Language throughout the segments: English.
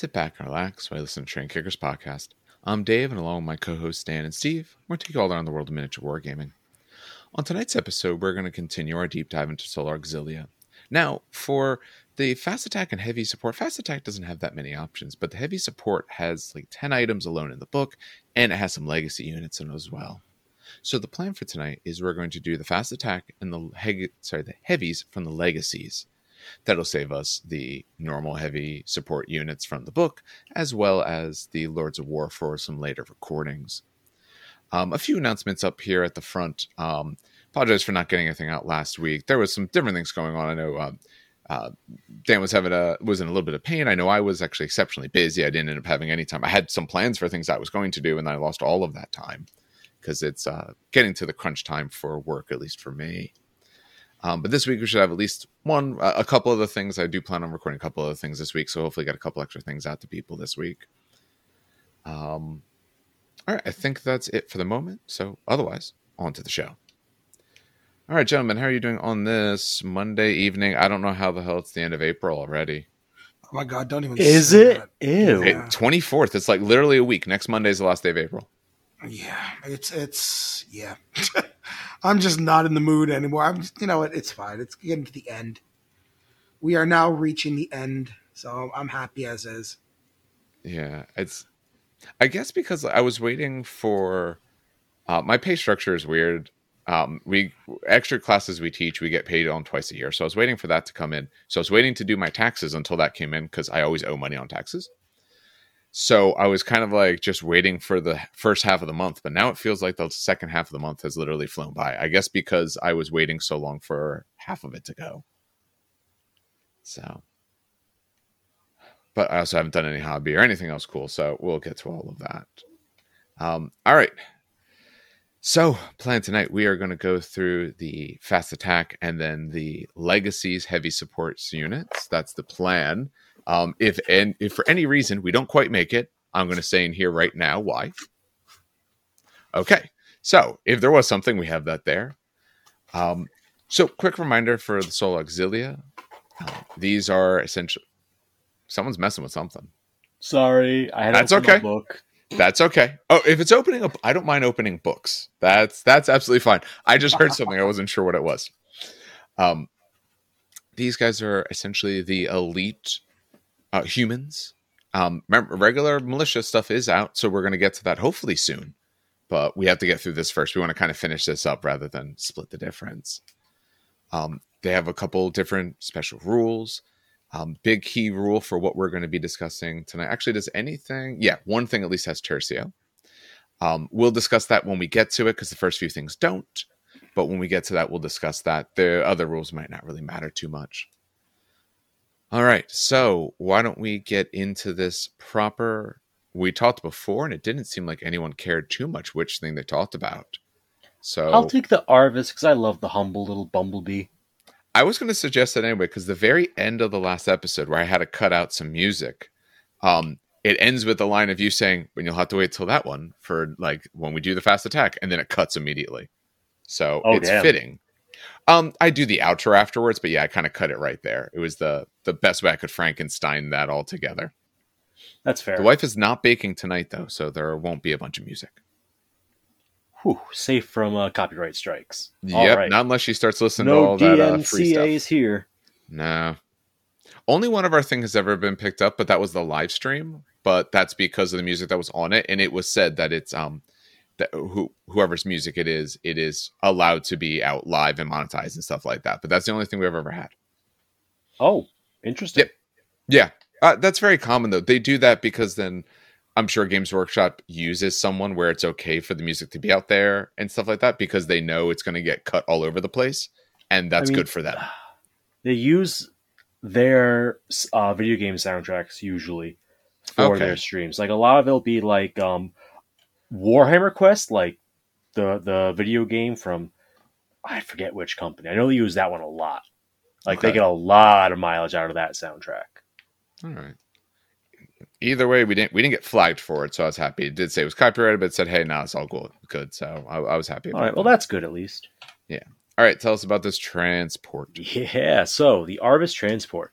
Sit back and relax while you listen to Train Kickers Podcast. I'm Dave, and along with my co-hosts Dan and Steve, we're going to take you all around the world of miniature wargaming. On tonight's episode, we're going to continue our deep dive into Solar Auxilia. Now, for the Fast Attack and Heavy Support, Fast Attack doesn't have that many options, but the Heavy Support has like 10 items alone in the book, and it has some legacy units in it as well. So the plan for tonight is we're going to do the Fast Attack and the Heavies from the Legacies. That'll save us the normal heavy support units from the book, as well as the Lords of War for some later recordings. A few announcements up here at the front. Apologize for not getting anything out last week. There was some different things going on. I know Dan was in a little bit of pain. I know I was actually exceptionally busy. I didn't end up having any time. I had some plans for things I was going to do, and I lost all of that time because it's getting to the crunch time for work, at least for me. But this week we should have at least a couple other things. I do plan on recording a couple other things this week, so hopefully got a couple extra things out to people this week. All right, I think that's it for the moment. So otherwise, on to the show. All right, gentlemen, how are you doing on this Monday evening? I don't know how the hell it's the end of April already. Oh my God, don't even Is say it? That. Ew. Hey, 24th. It's like literally a week. Next Monday is the last day of April. Yeah, it's yeah. I'm just not in the mood anymore. I'm just, you know what? It's fine. It's getting to the end. We are now reaching the end, so I'm happy as is. Yeah, it's. I guess because I was waiting for my pay structure is weird. We extra classes we teach, we get paid on twice a year, so I was waiting for that to come in. So I was waiting to do my taxes until that came in because I always owe money on taxes. So I was kind of like just waiting for the first half of the month, but now it feels like the second half of the month has literally flown by. I guess because I was waiting so long for half of it to go. So, but I also haven't done any hobby or anything else cool, so we'll get to all of that. All right. So, plan tonight, we are going to go through the Fast Attack and then the Legacies Heavy Supports units. That's the plan. If for any reason we don't quite make it, I'm going to say in here right now why. Okay, so if there was something, we have that there. So quick reminder for the Solar Auxilia. These are essentially... Someone's messing with something. Sorry, I had to open a book. That's okay. Oh, if it's opening up, I don't mind opening books. That's absolutely fine. I just heard something. I wasn't sure what it was. These guys are essentially the elite... humans. Remember, regular militia stuff is out, so we're going to get to that hopefully soon. But we have to get through this first. We want to kind of finish this up rather than split the difference. They have a couple different special rules. Big key rule for what we're going to be discussing tonight. Actually, does anything... Yeah, one thing at least has Tercio. We'll discuss that when we get to it, because the first few things don't. But when we get to that, we'll discuss that. The other rules might not really matter too much. All right, so why don't we get into this proper... We talked before, and it didn't seem like anyone cared too much which thing they talked about. So I'll take the Arvus, because I love the humble little bumblebee. I was going to suggest that anyway, because the very end of the last episode, where I had to cut out some music, it ends with the line of you saying, "Well, you'll have to wait till that one for like when we do the Fast Attack," and then it cuts immediately. So it's fitting. I do the outro afterwards, but yeah, I kind of cut it right there. It was the best way I could Frankenstein that all together. That's fair. The wife is not baking tonight, though, so there won't be a bunch of music. Whew, safe from copyright strikes. Yep, right. Not unless she starts listening to all that free stuff. No DMCA's here. No. Only one of our things has ever been picked up, but that was the live stream. But that's because of the music that was on it, and it was said that it's... whoever's music it is allowed to be out live and monetized and stuff like that. But that's the only thing we've ever had. Oh, interesting. Yep. Yeah. That's very common, though. They do that because then I'm sure Games Workshop uses someone where it's okay for the music to be out there and stuff like that because they know it's going to get cut all over the place. And that's good for them. They use their video game soundtracks usually for their streams. Like a lot of it'll be like... Warhammer Quest, like the video game from I forget which company. I know they use that one a lot. Like They get a lot of mileage out of that soundtrack. All right. Either way, we didn't get flagged for it, so I was happy. It did say it was copyrighted, but it said, "Hey, no, it's all good." So I was happy. All right. Well, that's good at least. Yeah. All right. Tell us about this transport. Yeah. So the Arvus Transport.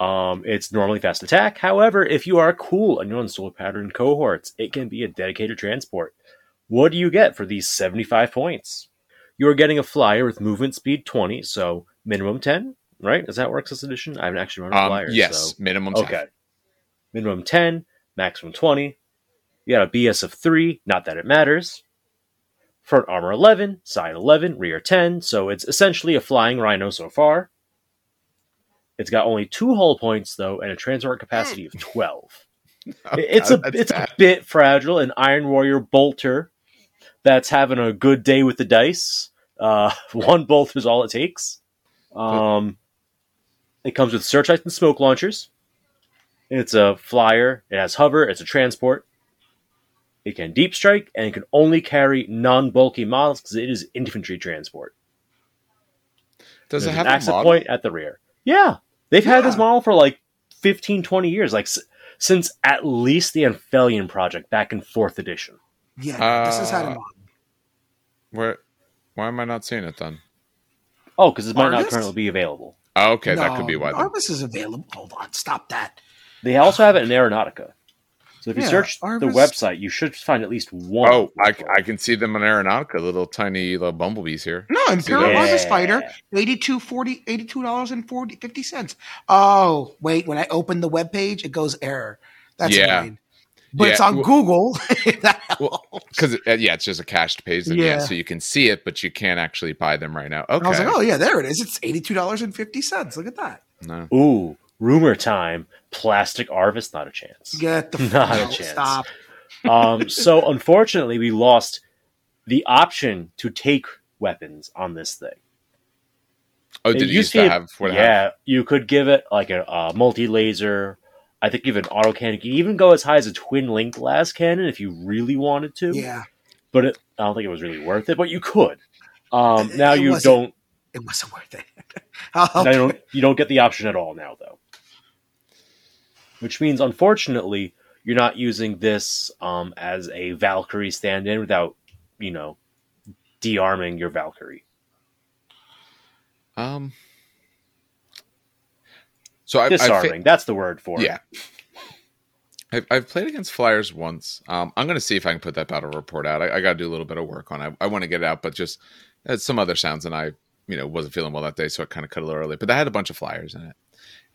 It's normally fast attack. However, if you are cool and you're on solar pattern cohorts, it can be a dedicated transport. What do you get for these 75 points? You're getting a flyer with movement speed 20, so minimum 10, right? Does that work this edition? I haven't actually run a flyer. Yes, so. Minimum 10. Okay. Minimum 10, maximum 20. You got a BS of 3, not that it matters. Front armor 11, side 11, rear 10, so it's essentially a flying Rhino so far. It's got only 2 hull points, though, and a transport capacity of 12. It's a bit fragile. An Iron Warrior bolter that's having a good day with the dice. One bolt is all it takes. It comes with searchlights and smoke launchers. It's a flyer. It has hover. It's a transport. It can deep strike, and it can only carry non-bulky models because it is infantry transport. Does it have an access point at the rear? Yeah, they've had this model for like 15, 20 years, like since at least the Amphelion project back in 4th edition. Yeah, this has had a model. Why am I not seeing it then? Oh, because it might not currently be available. Oh, okay, that could be why. Arvus is available. Hold on, stop that. They also have it in Aeronautica. So if you search Arvus... the website, you should find at least one. Oh, I can see them in Aeronautica, little tiny little bumblebees here. No, Imperial Arvus Fighter, $82.50. Oh, wait, when I open the webpage, it goes error. That's fine. But it's on Google. Because, it's just a cached page. So you can see it, but you can't actually buy them right now. Okay. And I was like, oh, yeah, there it is. It's $82.50. Look at that. No. Ooh. Rumor time, plastic Arvus, not a chance. Get the not a chance. Stop. So unfortunately, we lost the option to take weapons on this thing. Oh, did you used to have? You could give it like a multi-laser. I think even auto cannon. You can even go as high as a twin link glass cannon if you really wanted to. Yeah, but I don't think it was really worth it. But you could. Now you don't. It wasn't worth it. You don't get the option at all now, though. Which means, unfortunately, you're not using this as a Valkyrie stand-in without, de-arming your Valkyrie. Disarming, that's the word for it. I've played against Flyers once. I'm going to see if I can put that battle report out. I got to do a little bit of work on it. I want to get it out, but just some other sounds, and I wasn't feeling well that day, so I kind of cut a little early. But that had a bunch of Flyers in it.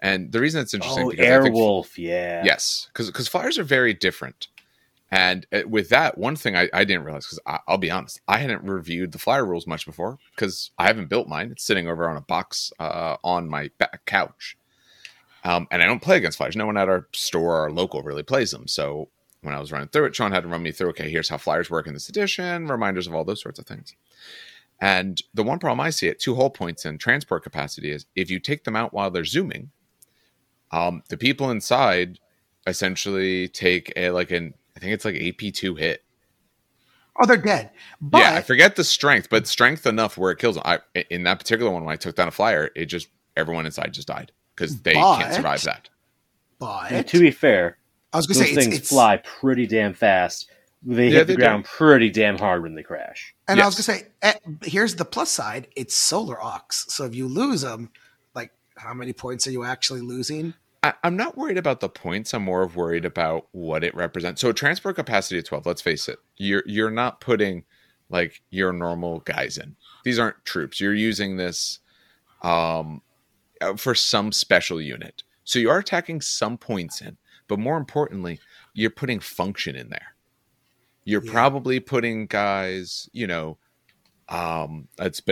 And the reason it's interesting... Oh, Airwolf, Yes, because Flyers are very different. And with that, one thing I didn't realize, because I'll be honest, I hadn't reviewed the Flyer rules much before, because I haven't built mine. It's sitting over on a box on my back couch. And I don't play against Flyers. No one at our store or local really plays them. So when I was running through it, Sean had to run me through, okay, here's how Flyers work in this edition, reminders of all those sorts of things. And the one problem I see at 2 hull points in transport capacity is if you take them out while they're zooming, the people inside essentially take I think it's like AP2 hit. Oh, they're dead. But... Yeah, I forget the strength, but strength enough where it kills them. In that particular one, when I took down a flyer, it just everyone inside just died because they can't survive that. But now, to be fair, I was going to say things fly pretty damn fast. They hit the ground pretty damn hard when they crash. And I was going to say, here's the plus side. It's Solar Ox. So if you lose them, how many points are you actually losing? I'm not worried about the points. I'm more worried about what it represents. So transport capacity of 12, let's face it. You're not putting, your normal guys in. These aren't troops. You're using this for some special unit. So you are attacking some points in. But more importantly, you're putting function in there. You're probably putting guys, it's been a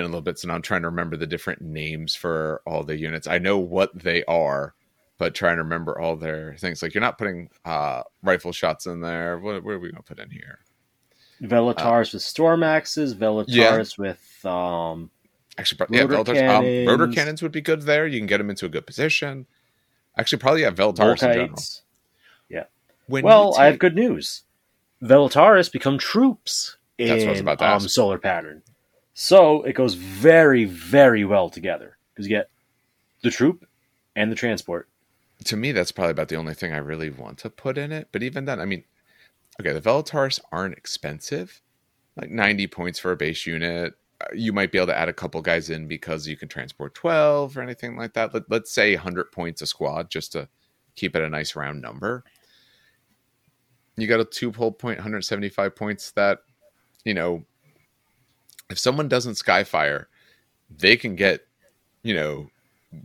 little bit, so now I'm trying to remember the different names for all the units. I know what they are, but trying to remember all their things. You're not putting rifle shots in there. What are we going to put in here? Veletaris with storm axes, Veletaris with rotor cannons. Rotor cannons would be good there. You can get them into a good position. Actually, probably Veletaris Volkites. In general. Yeah. I have good news. Veletaris become troops in solar pattern. So it goes very, very well together because you get the troop and the transport. To me, that's probably about the only thing I really want to put in it. But even then, the Veletaris aren't expensive. 90 points for a base unit. you might be able to add a couple guys in because you can transport 12 or anything like that. Let's say 100 points a squad just to keep it a nice round number. You got a 2 pull point, 175 points that, you know, if someone doesn't skyfire, they can get, you know,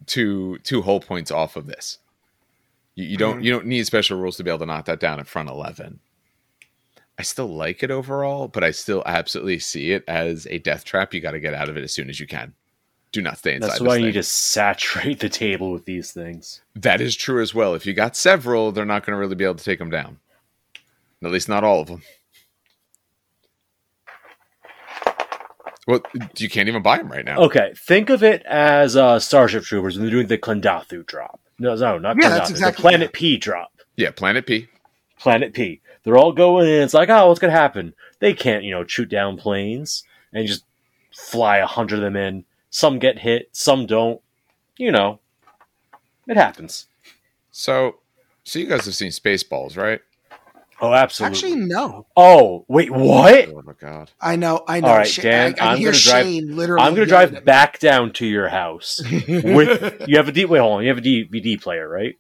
two whole points off of this. You don't need special rules to be able to knock that down in front 11. I still like it overall, but I still absolutely see it as a death trap. You got to get out of it as soon as you can. Do not stay inside. That's why you just saturate the table with these things. That is true as well. If you got several, they're not going to really be able to take them down. At least not all of them. Well, you can't even buy them right now. Okay, think of it as Starship Troopers when they're doing the Klandathu drop. No, not Klandathu. That's exactly the Planet P drop. Yeah, Planet P. Planet P. They're all going in. It's like, oh, what's going to happen? They can't, you know, shoot down planes and just fly 100 of them in. Some get hit. Some don't. You know, it happens. So you guys have seen Spaceballs, right? Oh, absolutely. Actually, no. Oh, wait, what? Oh, my God. I know. All right, Dan, I'm going to drive back down to your house. You have a DVD player, right?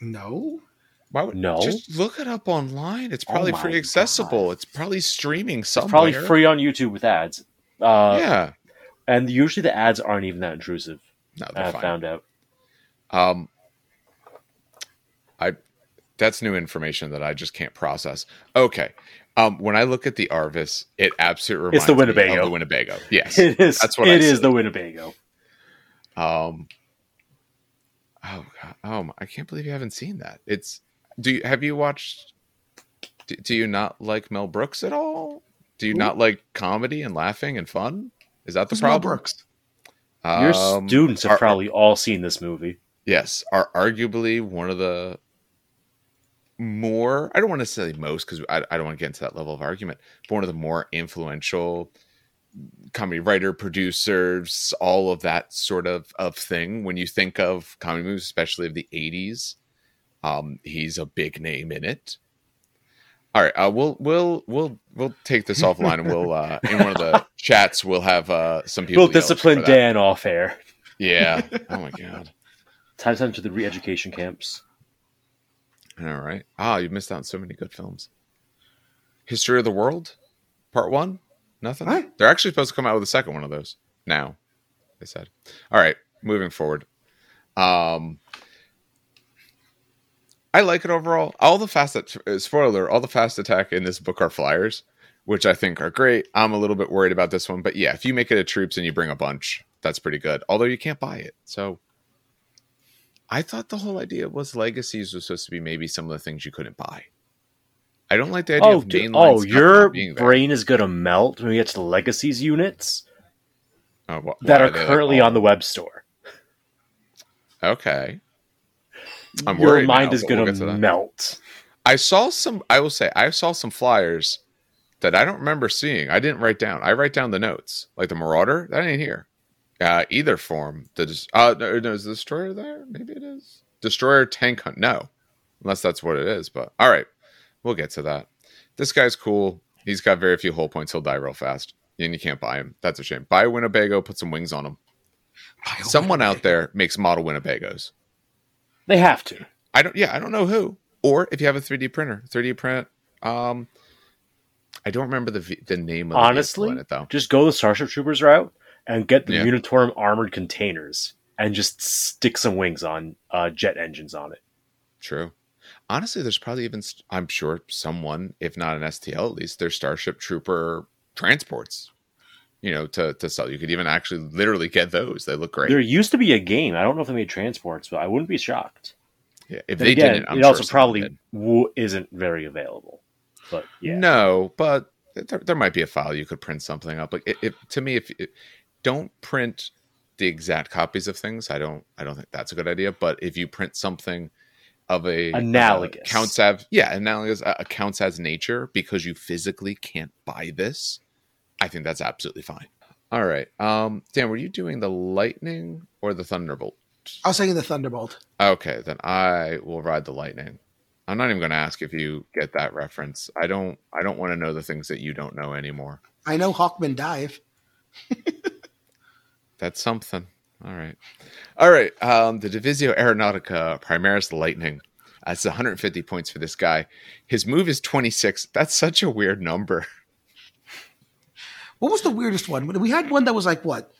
No. Why would, no. Just look it up online. It's probably free accessible. God. It's probably streaming somewhere. It's probably free on YouTube with ads. Yeah. And usually the ads aren't even that intrusive. No, they're fine. I found out. That's new information that I just can't process. Okay. When I look at the Arvus, it absolutely reminds me of the Winnebago. Yes. It is. That's what I said. The Winnebago. Oh, God. I can't believe you haven't seen that. Do you not like Mel Brooks at all? Do you not like comedy and laughing and fun? Is that the problem? Mel Brooks? Your students have probably all seen this movie. Yes, are arguably one of the more, I don't want to say most because I don't want to get into that level of argument, but one of the more influential comedy writer, producers, all of that sort of thing. When you think of comedy movies, especially of the 80s, he's a big name in it. All right, we'll take this offline, and we'll in one of the chats we'll have some people. We'll discipline Dan off air. Yeah. Oh my God. Time to the re-education camps. All right. Ah, you've missed out on so many good films. History of the World, Part 1. Nothing. Hi. They're actually supposed to come out with a second one of those now. They said. All right. Moving forward. I like it overall. All the fast attack in this book are flyers, which I think are great. I'm a little bit worried about this one, but yeah, if you make it a troops and you bring a bunch, that's pretty good. Although you can't buy it. So I thought the whole idea was Legacies was supposed to be maybe some of the things you couldn't buy. I don't like the idea of mainline. Oh, your brain is going to melt when we get to the Legacies units that are currently on the web store. Okay. Your mind is going to melt. I saw some flyers that I don't remember seeing. I didn't write down. I write down the notes. Like the Marauder, that ain't here. Either form. No, is the Destroyer there? Maybe it is. Destroyer Tank Hunt. No. Unless that's what it is. But all right. We'll get to that. This guy's cool. He's got very few hull points. He'll die real fast. And you can't buy him. That's a shame. Buy a Winnebago. Put some wings on him. Someone out there makes model Winnebagos. They have to. I don't know who. Or if you have a 3D printer, 3D print. I don't remember the name of the planet, though. Just go the Starship Troopers route and get the Minotaur armored containers and just stick some wings on jet engines on it. True. Honestly, there's probably even, I'm sure, someone, if not an STL at least, there's Starship Trooper transports. You know, to sell. You could even actually literally get those. They look great. There used to be a game. I don't know if they made transports, but I wouldn't be shocked. Yeah, if they didn't, I'm sure also probably isn't very available. But yeah, no, but there might be a file you could print something up. Like to me, don't print the exact copies of things. I don't think that's a good idea. But if you print something of a analogous counts as nature because you physically can't buy this. I think that's absolutely fine. All right. Dan, were you doing the Lightning or the Thunderbolt? I was saying the Thunderbolt. Okay, then I will ride the Lightning. I'm not even going to ask if you get that reference. I don't want to know the things that you don't know anymore. I know Hawkman Dive. That's something. All right. The Divisio Aeronautica Primaris Lightning. That's 150 points for this guy. His move is 26. That's such a weird number. What was the weirdest one? We had one that was like, what,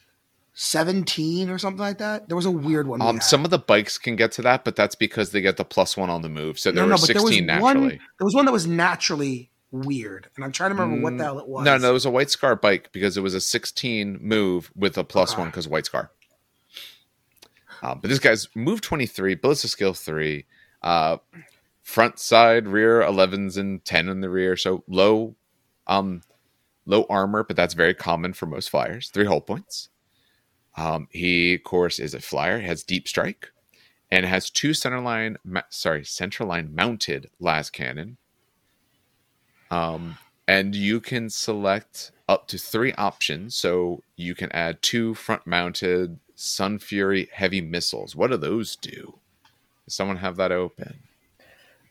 17 or something like that? There was a weird one. Some of the bikes can get to that, but that's because they get the +1 on the move. So there were 16 naturally. There was one that was naturally weird, and I'm trying to remember what the hell it was. No, it was a White Scar bike because it was a 16 move with a +1 because White Scar. But this guy's move 23, Ballista skill 3, front side, rear 11s and 10 in the rear. So low armor, but that's very common for most flyers. 3 hull points. He, of course, is a flyer. He has deep strike and has 2 centerline mounted las cannon. And you can select up to 3 options. So you can add 2 front mounted Sun Fury heavy missiles. What do those do? Does someone have that open?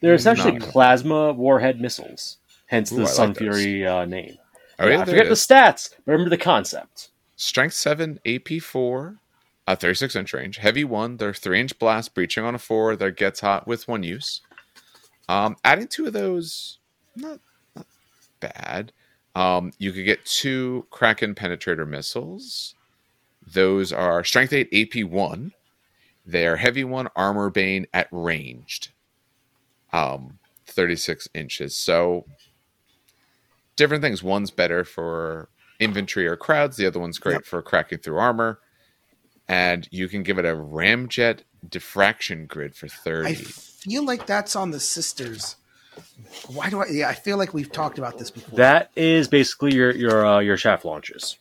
They're essentially plasma warhead missiles, hence the Sun Fury name. I forget the stats, but remember the concept. Strength 7, AP 4, 36-inch range. Heavy 1, they're 3-inch blast, breaching on a 4. They're gets hot with 1 use. Adding 2 of those, not bad. You could get 2 Kraken Penetrator missiles. Those are Strength 8, AP 1. They are Heavy 1, Armor Bane at ranged. 36 inches. So, different things. One's better for infantry or crowds. The other one's great for cracking through armor. And you can give it a ramjet diffraction grid for 30. I feel like that's on the sisters. Why do I? Yeah, I feel like we've talked about this before. That is basically your shaft launches.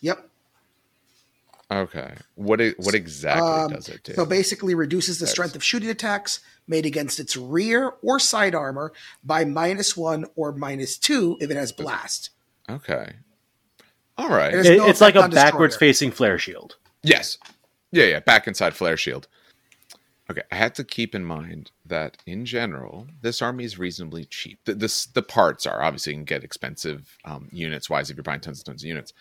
Yep. Okay. What exactly does it do? So basically reduces the strength of shooting attacks made against its rear or side armor by -1 or -2 if it has blast. Okay. All right. It's like a backwards-facing flare shield. Yes. Yeah. Back inside flare shield. Okay. I had to keep in mind that, in general, this army is reasonably cheap. The parts are. Obviously, you can get expensive units-wise if you're buying tons and tons of units.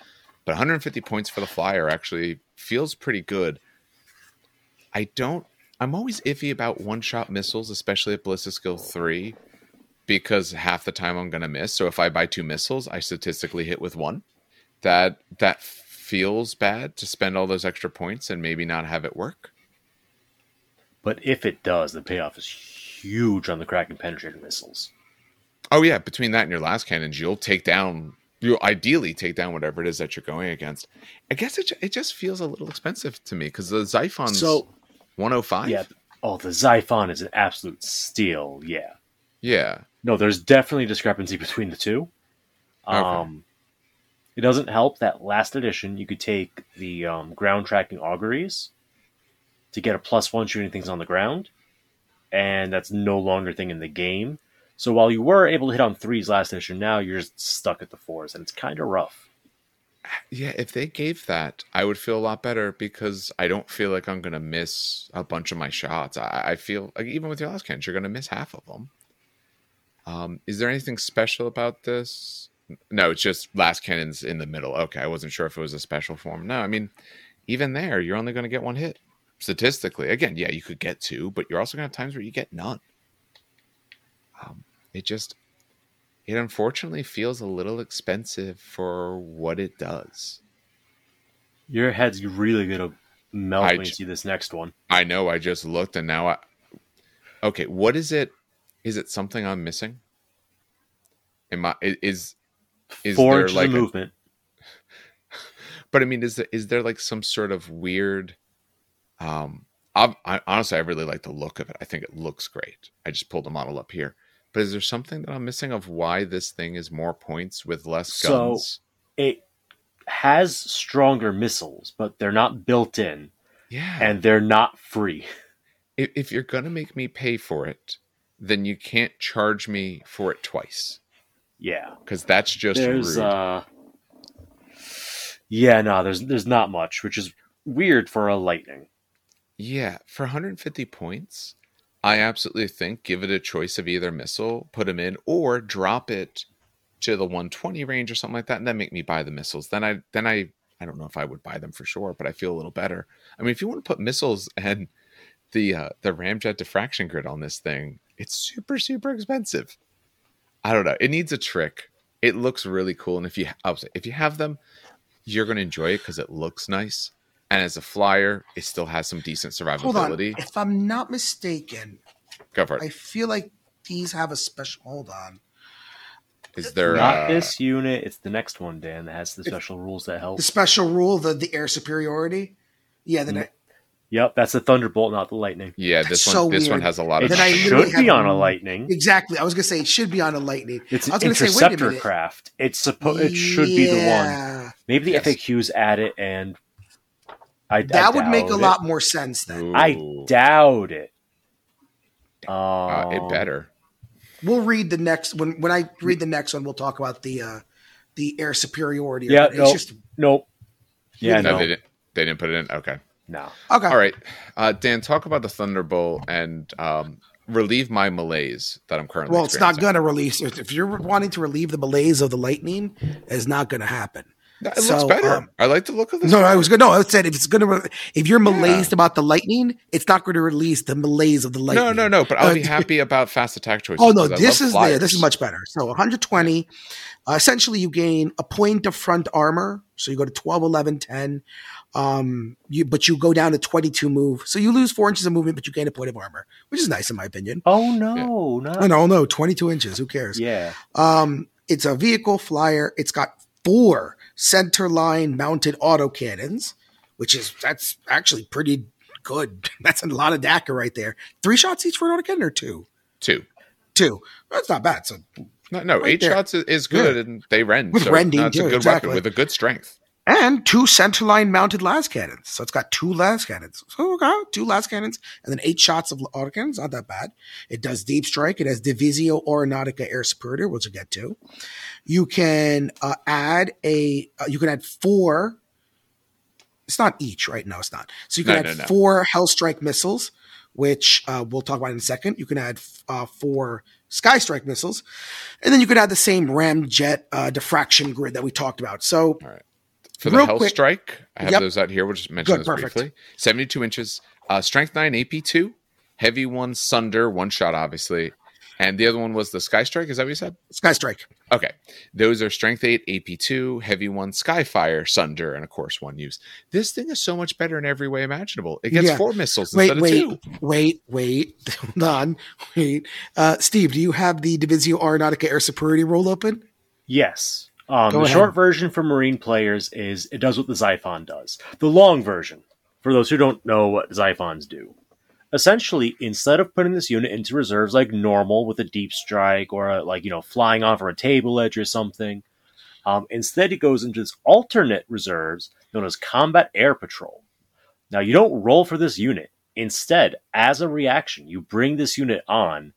But 150 points for the flyer actually feels pretty good. I'm always iffy about one-shot missiles, especially at Ballista Skill 3, because half the time I'm going to miss. So if I buy 2 missiles, I statistically hit with 1. That feels bad to spend all those extra points and maybe not have it work. But if it does, the payoff is huge on the Kraken Penetrator missiles. Oh, yeah. Between that and your last cannons, you'll ideally take down whatever it is that you're going against. I guess it just feels a little expensive to me because the Xiphon's 105. Yeah. Oh, the Xiphon is an absolute steal. Yeah. Yeah. No, there's definitely a discrepancy between the two. Okay. It doesn't help that last edition you could take the ground tracking auguries to get a +1 shooting things on the ground, and that's no longer a thing in the game. So while you were able to hit on 3s last edition, now you're just stuck at the 4s, and it's kind of rough. Yeah, if they gave that, I would feel a lot better because I don't feel like I'm going to miss a bunch of my shots. I feel like even with your last cans, you're going to miss half of them. Is there anything special about this? No, it's just last cannons in the middle. Okay, I wasn't sure if it was a special form. No, I mean, even there, you're only going to get 1 hit. Statistically, again, yeah, you could get 2, but you're also going to have times where you get none. It unfortunately feels a little expensive for what it does. Your head's really going to melt when you see this next one. I know, I just looked and now Okay, what is it? Is it something I'm missing? Is there like movement? But I mean, is there like some sort of weird? I really like the look of it. I think it looks great. I just pulled the model up here. But is there something that I'm missing of why this thing is more points with less guns? So it has stronger missiles, but they're not built in. Yeah, and they're not free. If you're gonna make me pay for it, then you can't charge me for it twice. Yeah, because that's just rude. There's not much, which is weird for a Lightning. Yeah, for 150 points, I absolutely think give it a choice of either missile, put them in, or drop it to the 120 range or something like that, and then make me buy the missiles. Then I I don't know if I would buy them for sure, but I feel a little better. I mean, if you want to put missiles and the ramjet diffraction grid on this thing, it's super, super expensive. I don't know. It needs a trick. It looks really cool. And if you have them, you're going to enjoy it because it looks nice. And as a flyer, it still has some decent survivability. Hold on. If I'm not mistaken, go for it. I feel like these have a special... Hold on. Is there not this unit? It's the next one, Dan, that has the special rules that help. The special rule, the air superiority. Yeah, the next. Yep, that's the Thunderbolt, not the Lightning. Yeah, this one has a lot of... It should be on a Lightning. Exactly. I was going to say it should be on a Lightning. It's an interceptor craft. It should be the one. Maybe the FAQs add it, and that would make a lot more sense then. Ooh. I doubt it. It better. We'll read the next one. When I read the next one, we'll talk about the air superiority. Yeah, nope. Yeah, no. They didn't put it in? Okay. No. Okay. All right. Dan, talk about the Thunderbolt and relieve my malaise that I'm currently... Well, it's not going to release. If you're wanting to relieve the malaise of the Lightning, it's not going to happen. It looks better. I like the look of this. No, I was good. No, I said if you're malaised about the Lightning, it's not going to release the malaise of the Lightning. No. But I'll be happy about fast attack choices. Oh no, this is much better. So 120. Essentially, you gain a point of front armor, so you go to 12, 11, 10. But you go down to 22 move, so you lose 4 inches of movement, but you gain a point of armor, which is nice in my opinion. Oh no, yeah. No, 22 inches. Who cares? Yeah. It's a vehicle flyer. It's got 4 centerline mounted autocannons, that's actually pretty good. That's a lot of DACA right there. 3 shots each for an autocannon, or two? Two. That's not bad. So no, right 8 there. Shots is good, yeah. And they rend. With so rending, that's a good weapon with a good strength. And 2 centerline mounted las cannons. So it's got 2 las cannons. So okay, 2 las cannons and then 8 shots of autocannons. Not that bad. It does deep strike. It has Divisio Aeronautica Air Superior, which we'll get to. You can add 4. It's not each right now. It's not. So you can add 4 Hellstrike missiles, which we'll talk about in a second. You can add 4 Skystrike missiles, and then you could add the same ramjet diffraction grid that we talked about. So. All right. For the Hellstrike, I have those out here. We'll just mention those briefly. 72 inches, strength 9, AP 2, heavy 1, Sunder, 1 shot, obviously. And the other one was the Skystrike. Is that what you said? Skystrike. Okay. Those are strength 8, AP 2, heavy 1, Skyfire, Sunder, and of course 1 use. This thing is so much better in every way imaginable. It gets 4 missiles instead of 2. Wait. Hold on. Wait. Steve, do you have the Divisio Aeronautica Air Superiority roll open? Yes. The short version for Marine players is it does what the Xiphon does. The long version, for those who don't know what Xiphons do, essentially, instead of putting this unit into reserves like normal with a deep strike or flying off or a table edge or something, instead it goes into this alternate reserves known as Combat Air Patrol. Now, you don't roll for this unit. Instead, as a reaction, you bring this unit on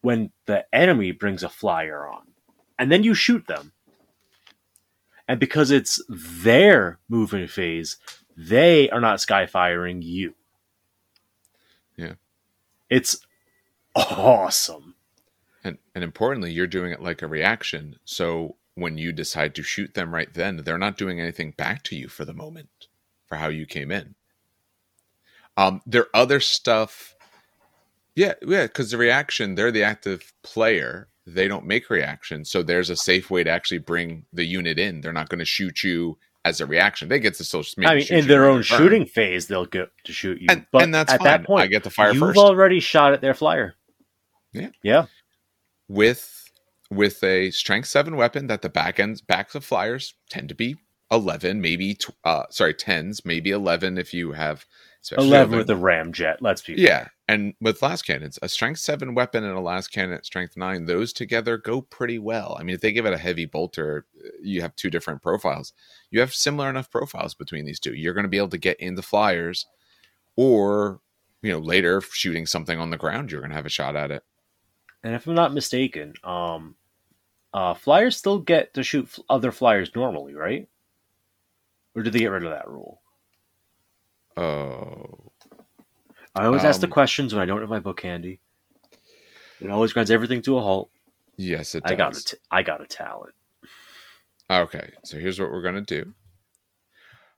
when the enemy brings a flyer on, and then you shoot them. And because it's their movement phase, they are not skyfiring you. Yeah. It's awesome. And importantly, you're doing it like a reaction. So when you decide to shoot them right then, they're not doing anything back to you for the moment for how you came in. Their other stuff. Yeah, because the reaction, they're the active player. They don't make reactions, so there's a safe way to actually bring the unit in. They're not going to shoot you as a reaction. They get to still shoot you. I mean, in their own shooting phase, they'll get to shoot you. But that's at that point, I get to fire first. You've already shot at their flyer. Yeah. With a strength 7 weapon that the backs of flyers tend to be 11, maybe 10s, maybe 11 if you have... 11 with a ramjet, let's be fair. Yeah, and with las cannons, a strength 7 weapon and a las cannon at strength 9, those together go pretty well. I mean, if they give it a heavy bolter, you have 2 different profiles. You have similar enough profiles between these 2. You're going to be able to get into flyers, or later shooting something on the ground, you're going to have a shot at it. And if I'm not mistaken, flyers still get to shoot other flyers normally, right? Or did they get rid of that rule? Oh, I always ask the questions when I don't have my book handy. It always grinds everything to a halt. Yes, it does. I got a talent. Okay, so here's what we're going to do.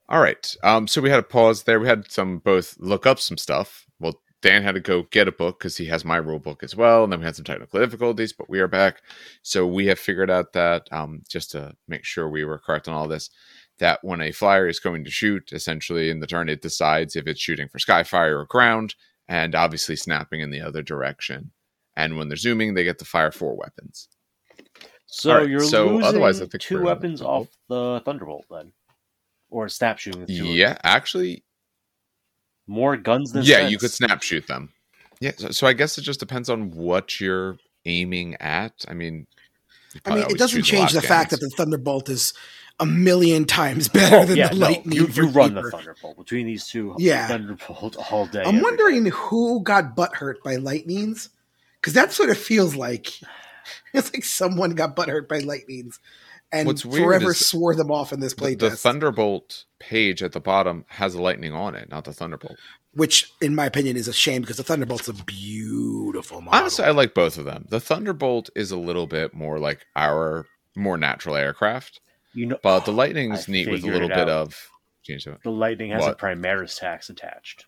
All right. So we had a pause there. We had some both look up some stuff. Well, Dan had to go get a book because he has my rule book as well. And then we had some technical difficulties, but we are back. So we have figured out that just to make sure we were correct on all this, that when a flyer is going to shoot, essentially in the turn, it decides if it's shooting for skyfire or ground, and obviously snapping in the other direction. And when they're zooming, they get to fire four weapons. So right, you're so losing otherwise, I think two weapons off the Thunderbolt then. Or snap shooting. Yeah, actually. More guns than yeah, sense. You could snap shoot them. Yeah, so I guess it just depends on what you're aiming at. I mean it doesn't change the fact that the Thunderbolt is a million times better than the Lightning. You run the Thunderbolt. Between these two, Thunderbolt all day. I'm wondering who got butthurt by Lightnings. Because that sort of feels like... It's like someone got butthurt by Lightnings and forever swore them off in this playtest. The Thunderbolt page at the bottom has a Lightning on it, not the Thunderbolt. Which, in my opinion, is a shame because the Thunderbolt's a beautiful model. Honestly, I like both of them. The Thunderbolt is a little bit more like our more natural aircraft. But the Lightning's neat with a little bit of... The Lightning has a Primaris tax attached.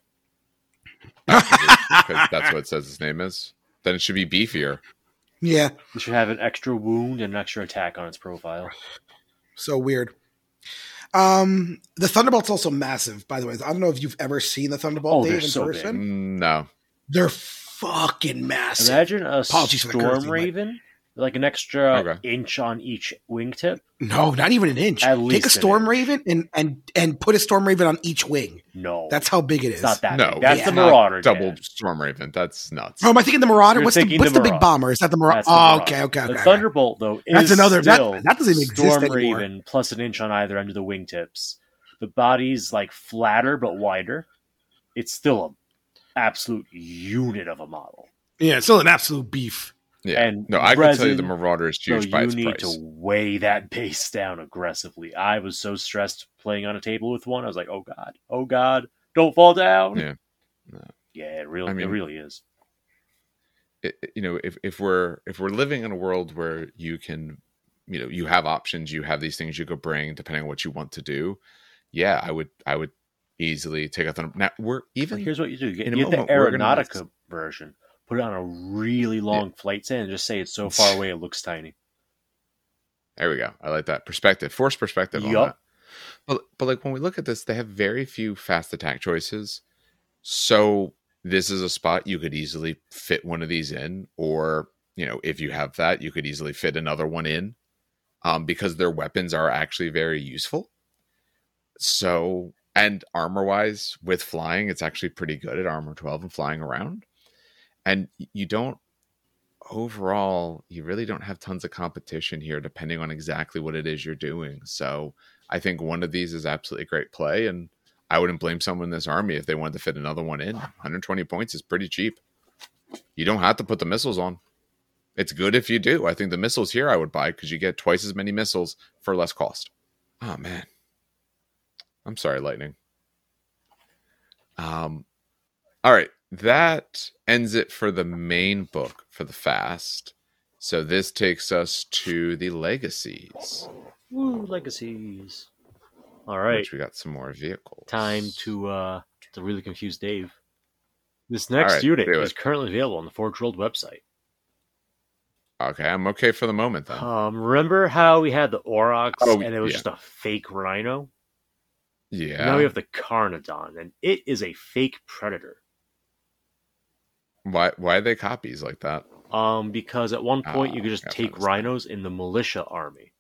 That's what it says its name is. Then it should be beefier. Yeah. It should have an extra wound and an extra attack on its profile. So weird. The Thunderbolt's also massive, by the way. I don't know if you've ever seen the Thunderbolt Dave in person. Big. No. They're fucking massive. Imagine a Storm Raven, like an extra inch on each wingtip. No, not even an inch. At least take a Storm Raven and put a Storm Raven on each wing. No. That's how big it is. It's not that big. That's the Marauder. Double Storm Raven. That's nuts. Oh, am I thinking the Marauder? What's the big bomber? Is that the Marauder? Oh, okay. The Thunderbolt, though, is still that doesn't even exist Storm anymore. Raven plus an inch on either end of the wingtips. The body's like flatter but wider. It's still an absolute unit of a model. Yeah, it's still an absolute beef. Yeah. And I can tell you the Marauder is huge by its price. You need to weigh that base down aggressively. I was so stressed playing on a table with one. I was like, oh God, don't fall down. Yeah, it really is. If we're living in a world where you can, you have options, you have these things you could bring depending on what you want to do. Yeah, I would easily take a Thunderbolt. Now here's what you do: you get the Aeronautica version. Put it on a really long flight stand and just say it's so far away it looks tiny. There we go. I like that perspective. Forced perspective on that. But like when we look at this, they have very few fast attack choices. So this is a spot you could easily fit one of these in, or if you have that, you could easily fit another one in, because their weapons are actually very useful. So and armor wise, with flying, it's actually pretty good at armor 12 and flying around. And you really don't have tons of competition here, depending on exactly what it is you're doing. So I think one of these is absolutely great play, and I wouldn't blame someone in this army if they wanted to fit another one in. 120 points is pretty cheap. You don't have to put the missiles on. It's good if you do. I think the missiles here I would buy because you get twice as many missiles for less cost. Oh, man. I'm sorry, Lightning. All right. That ends it for the main book for the fast. So this takes us to the legacies. Woo, legacies. All right. Which we got some more vehicles. Time to really confuse Dave. This next unit is currently available on the Forge World website. Okay, I'm okay for the moment then. Remember how we had the Aurochs and it was just a fake Rhino? Yeah. Now we have the Carnodon, and it is a fake Predator. Why are they copies like that? Because at one point you could just take Rhinos in the militia army.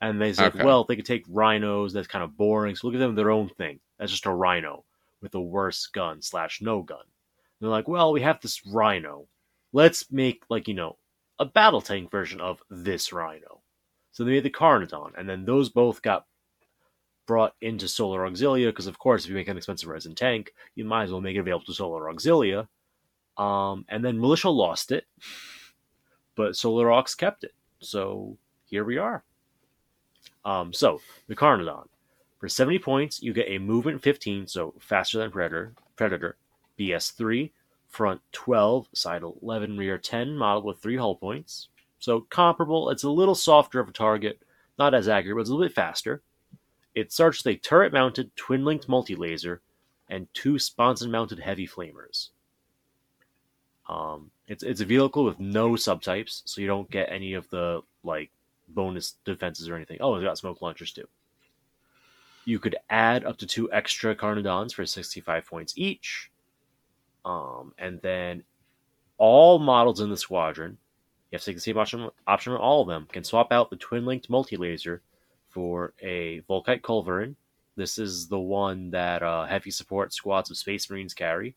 And they said, well, they could take Rhinos. That's kind of boring. So we'll give them their own thing. That's just a Rhino with a worse gun / no gun. And they're like, well, we have this Rhino. Let's make, a battle tank version of this Rhino. So they made the Carnodon. And then those both got brought into Solar Auxilia. Because, of course, if you make an expensive resin tank, you might as well make it available to Solar Auxilia. And then Militia lost it, but Solar Ox kept it. So here we are. So the Carnodon. For 70 points, you get a movement 15, so faster than Predator, BS3, front 12, side 11, rear 10, modeled with 3 hull points. So comparable. It's a little softer of a target, not as accurate, but it's a little bit faster. It starts with a turret-mounted, twin-linked multi-laser and two sponson-mounted heavy flamers. It's a vehicle with no subtypes, so you don't get any of the like bonus defenses or anything. Oh, it's got smoke launchers too. You could add up to two extra Carnodons for 65 points each. And then all models in the squadron, you have to take the same option on all of them, can swap out the twin-linked multi-laser for a Volkite Culverin. This is the one that heavy support squads of Space Marines carry.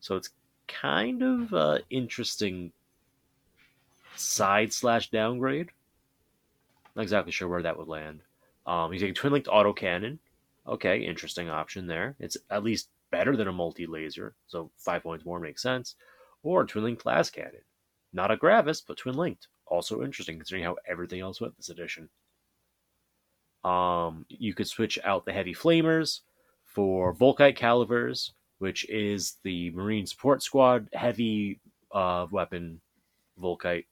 So it's kind of interesting side/downgrade. Not exactly sure where that would land. You take a twin-linked autocannon. Okay, interesting option there. It's at least better than a multi-laser, so 5 points more makes sense. Or a twin-linked glass cannon. Not a Gravis, but twin-linked. Also interesting, considering how everything else went this edition. You could switch out the heavy flamers for Volkite calibers, which is the Marine Support Squad heavy weapon Volkite.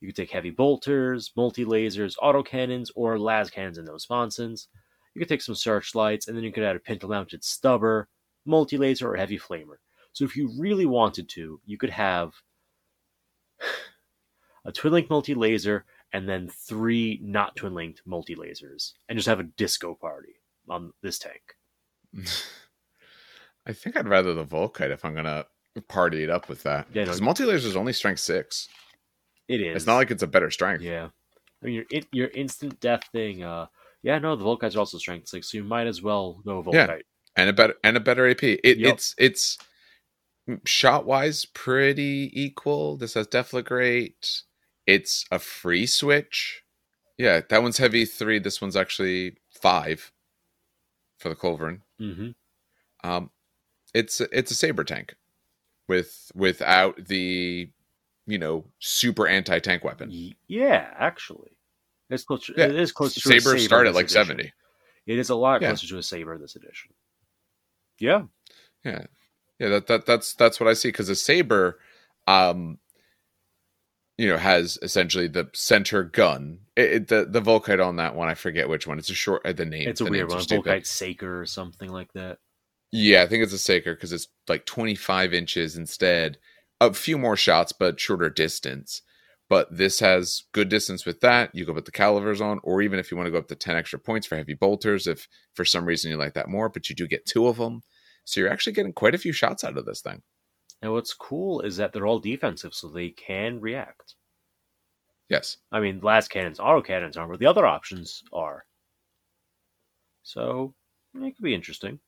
You could take heavy bolters, multi-lasers, autocannons, or las cannons and those sponsons. You could take some searchlights, and then you could add a pintle-mounted stubber, multi-laser, or heavy flamer. So if you really wanted to, you could have a twin-linked multi-laser and then three not twin-linked multi-lasers, and just have a disco party on this tank. I think I'd rather the Volkite if I'm going to party it up with that. Because multi-laser is only strength 6. It is. It's not like it's a better strength. Yeah. I mean, your instant death thing, the Volkites are also strength 6, so you might as well go Volkite. Yeah. And a better AP. It's shot-wise pretty equal. This has Deflagrate. It's a free switch. Yeah, that one's heavy 3. This one's actually 5 for the Culverin. Mm-hmm. It's a Sabre tank without the super anti-tank weapon. Yeah, actually. It's closer, yeah. It is closer to a Sabre. Sabre started like edition. 70. It is a lot closer to a Sabre this edition. Yeah. Yeah. Yeah, that's what I see, because a Sabre has essentially the center gun. The Volkite on that one, I forget which one. It's a short the name. It's a weird one. Volkite Saker or something like that. Yeah, I think it's a Saker because it's like 25 inches instead. A few more shots, but shorter distance. But this has good distance with that. You go put the calibers on, or even if you want to go up to 10 extra points for heavy bolters, if for some reason you like that more, but you do get 2 of them. So you're actually getting quite a few shots out of this thing. And what's cool is that they're all defensive, so they can react. Yes. I mean, last cannons, auto cannons aren't, but the other options are. So it could be interesting.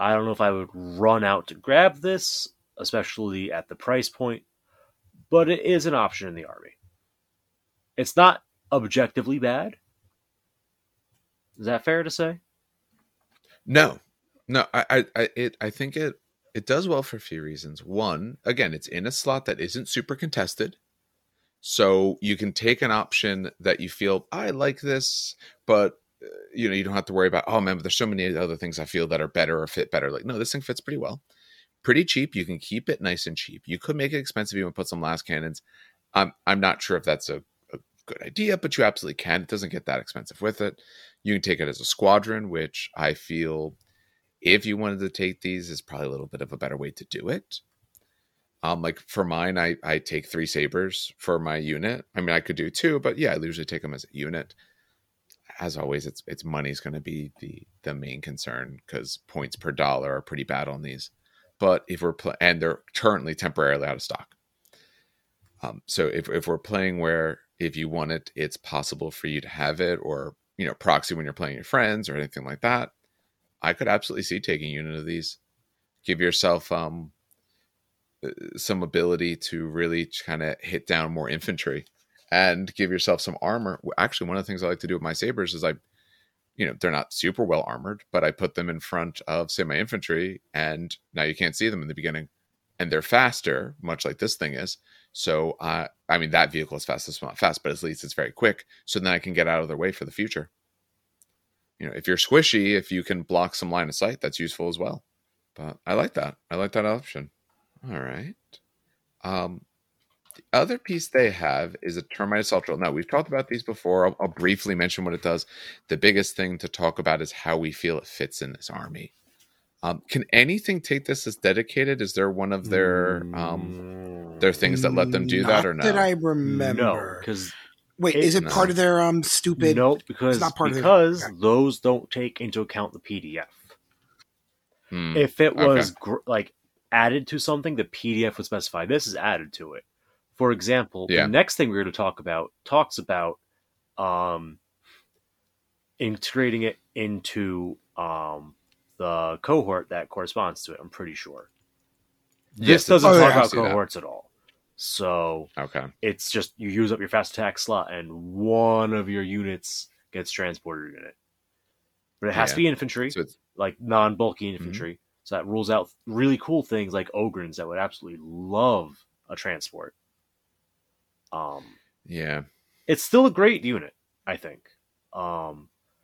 I don't know if I would run out to grab this, especially at the price point, but it is an option in the army. It's not objectively bad. Is that fair to say? No. I think it does well for a few reasons. One, again, it's in a slot that isn't super contested, so you can take an option that you feel I like this, but you don't have to worry about. Oh man, but there's so many other things I feel that are better or fit better. Like no, this thing fits pretty well. Pretty cheap. You can keep it nice and cheap. You could make it expensive. You want to put some las cannons. I'm not sure if that's a good idea, but you absolutely can. It doesn't get that expensive with it. You can take it as a squadron, which I feel if you wanted to take these is probably a little bit of a better way to do it. Like for mine, I take 3 Sabres for my unit. I mean, I could do 2, but yeah, I usually take them as a unit. As always, it's money's going to be the main concern because points per dollar are pretty bad on these. But if we're and they're currently temporarily out of stock. So if we're playing where if you want it, it's possible for you to have it or, proxy when you're playing your friends or anything like that. I could absolutely see taking a unit of these. Give yourself some ability to really kind of hit down more infantry and give yourself some armor. Actually, one of the things I like to do with my Sabres is they're not super well armored, but I put them in front of, say, my infantry, and now you can't see them in the beginning. And they're faster, much like this thing is. So, that vehicle is fast. It's not fast, but at least it's very quick. So then I can get out of their way for the future. If you're squishy, if you can block some line of sight, that's useful as well. But I like that. I like that option. All right. The other piece they have is a Termite Assault Drill. Now, we've talked about these before. I'll briefly mention what it does. The biggest thing to talk about is how we feel it fits in this army. Can anything take this as dedicated? Is there one of their things that let them do that or no? Not that I remember. No, wait, is it part of their stupid... No, because those don't take into account the PDF. If it was added to something, the PDF would specify this is added to it. For example, the next thing we're going to talk about talks about integrating it into... the cohort that corresponds to it, I'm pretty sure. This doesn't talk about cohorts at all. So it's just you use up your fast attack slot and one of your units gets transported in it. But it has to be infantry, so like non-bulky infantry. Mm-hmm. So that rules out really cool things like Ogrins that would absolutely love a transport. It's still a great unit, I think.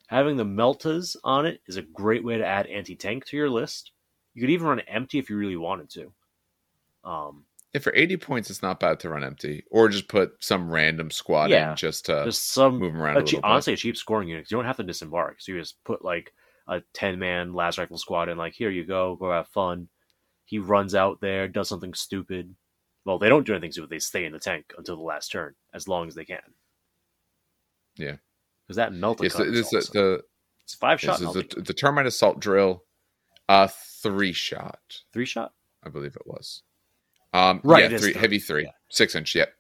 Having the Meltas on it is a great way to add anti-tank to your list. You could even run empty if you really wanted to. If for 80 points, it's not bad to run empty. Or just put some random squad in just to move them around a little bit. Honestly, a cheap scoring unit. You don't have to disembark. So you just put like a 10-man las rifle squad in. Like, here you go. Go have fun. He runs out there, does something stupid. Well, they don't do anything stupid. They stay in the tank until the last turn, as long as they can. Yeah. Because that melted it's 5-shot. The Termite Assault Drill, 3-shot. 3-shot? I believe it was. Right. Yeah, 3, heavy 3. 6-inch, yep.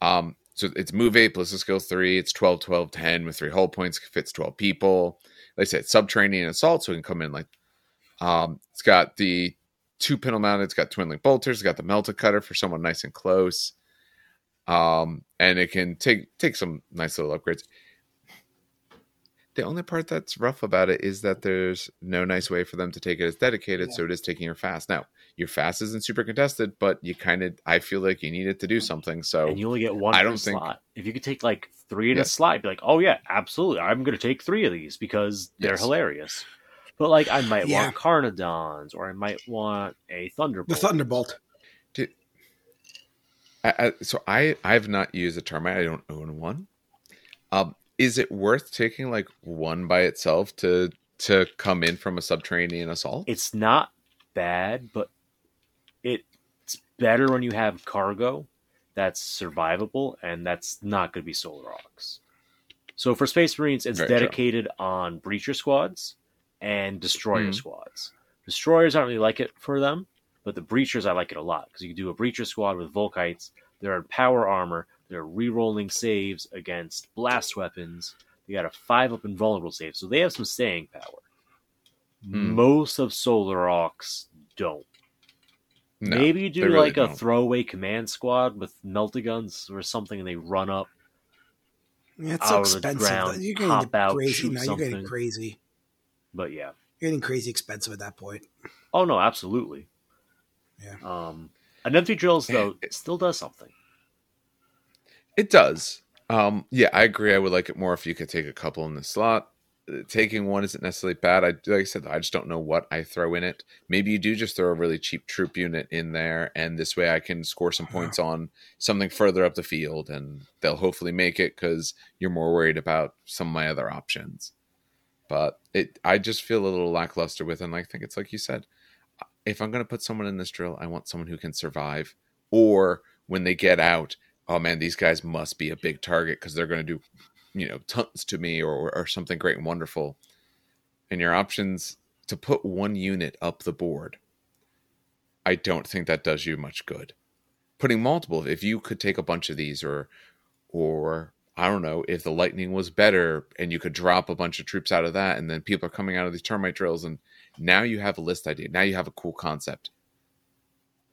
So it's move 8 plus a skill 3. It's 12, 12, 10 with 3 hull points. Fits 12 people. Like I said, subterranean assault, so it can come in like... it's got the 2-pintle mounted. It's got twin link bolters. It's got the melted cutter for someone nice and close. And it can take some nice little upgrades. The only part that's rough about it is that there's no nice way for them to take it as dedicated, so it is taking your fast. Now, your fast isn't super contested, but you kind of, I feel like you need it to do something. So and you only get one slot. If you could take like 3 in a slot, be like, oh yeah, absolutely. I'm going to take 3 of these because they're hilarious. But like, I might want Carnodons, or I might want a Thunderbolt. The Thunderbolt. I've not used a termite. I don't own one. Is it worth taking like one by itself to come in from a subterranean assault? It's not bad, but it's better when you have cargo that's survivable, and that's not going to be Solar Ox. So for Space Marines, it's dedicated on breacher squads and destroyer squads. Destroyers, I don't really like it for them. But the breachers, I like it a lot because you can do a breacher squad with Volkites. They're in power armor. They're re-rolling saves against blast weapons. They got a 5-up invulnerable save, so they have some staying power. Most of Solar Ox don't. No, maybe you do like a throwaway command squad with meltaguns or something, and they run up. It's so expensive. You're getting crazy now. You're getting crazy. But yeah, you're getting crazy expensive at that point. Oh no, absolutely. Yeah. An empty drills though it still does something. It does. I agree. I would like it more if you could take a couple in the slot. Taking one isn't necessarily bad. Like I said, I just don't know what I throw in it. Maybe you do just throw a really cheap troop unit in there, and this way I can score some points on something further up the field, and they'll hopefully make it because you're more worried about some of my other options. But I just feel a little lackluster with it, and I think it's like you said. If I'm going to put someone in this drill, I want someone who can survive. Or when they get out, oh man, these guys must be a big target because they're going to do, tons to me or something great and wonderful. And your options to put one unit up the board, I don't think that does you much good. Putting multiple, if you could take a bunch of these or I don't know, if the Lightning was better and you could drop a bunch of troops out of that and then people are coming out of these termite drills and now you have a list idea. Now you have a cool concept.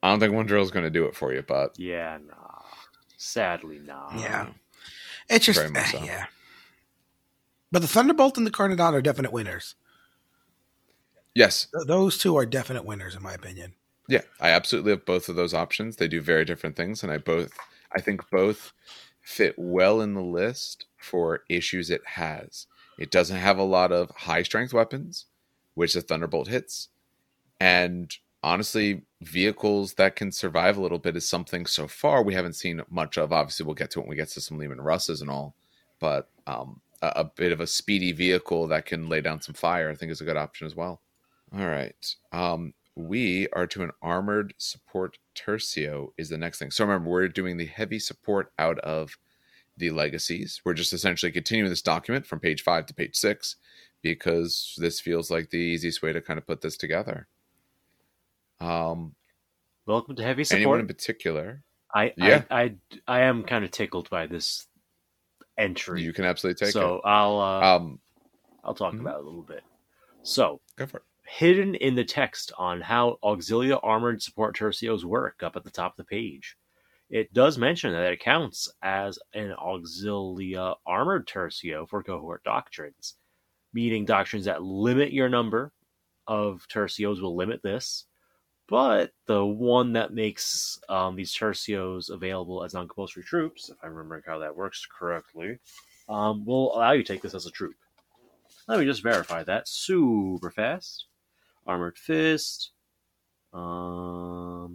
I don't think one drill is going to do it for you, but... Yeah, nah. Sadly, nah. Yeah. It's just... So. Yeah. But the Thunderbolt and the Carnodon are definite winners. Yes. Those two are definite winners, in my opinion. Yeah, I absolutely have both of those options. They do very different things, and I think both fit well in the list for issues it has. It doesn't have a lot of high-strength weapons, which the Thunderbolt hits. And honestly, vehicles that can survive a little bit is something so far we haven't seen much of. Obviously, we'll get to it when we get to some Leman Russes and all, but a bit of a speedy vehicle that can lay down some fire, I think, is a good option as well. All right. We are to an armored support tertio is the next thing. So remember, we're doing the heavy support out of the legacies. We're just essentially continuing this document from page 5 to page 6 because this feels like the easiest way to kind of put this together. Welcome to heavy support. Anyone in particular? I am kind of tickled by this entry. You can absolutely take it. So I'll talk about it a little bit. So go for it. Hidden in the text on how Auxilia armored support tertios work up at the top of the page, it does mention that it counts as an Auxilia armored tertio for cohort doctrines, meaning doctrines that limit your number of tertios will limit this, but the one that makes these tertios available as non-compulsory troops, if I remember how that works correctly, will allow you to take this as a troop. Let me just verify that super fast. Armored Fist. Oh,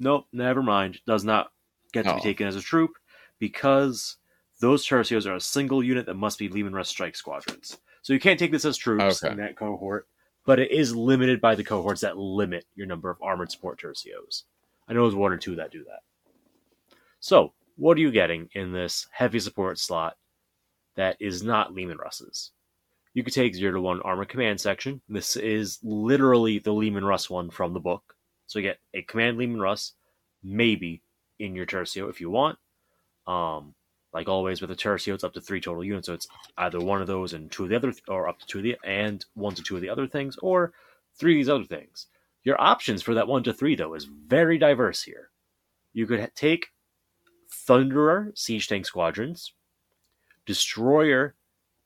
nope, never mind. Does not get to be taken as a troop because those tercios are a single unit that must be Leman Russ Strike Squadrons. So you can't take this as troops in that cohort, but it is limited by the cohorts that limit your number of armored support tercios. I know there's one or two that do that. So, what are you getting in this heavy support slot that is not Leman Russ's? You could take 0 to 1 Armor Command section. This is literally the Leman Russ one from the book. So you get a Command Leman Russ, maybe, in your Tertio if you want. Like always with a Tertio, it's up to 3 total units, so it's either one of those and two of the other, or up to two of the, and 1 to 2 of the other things, or 3 of these other things. Your options for that 1 to 3, though, is very diverse here. You could take Thunderer Siege Tank Squadrons, Destroyer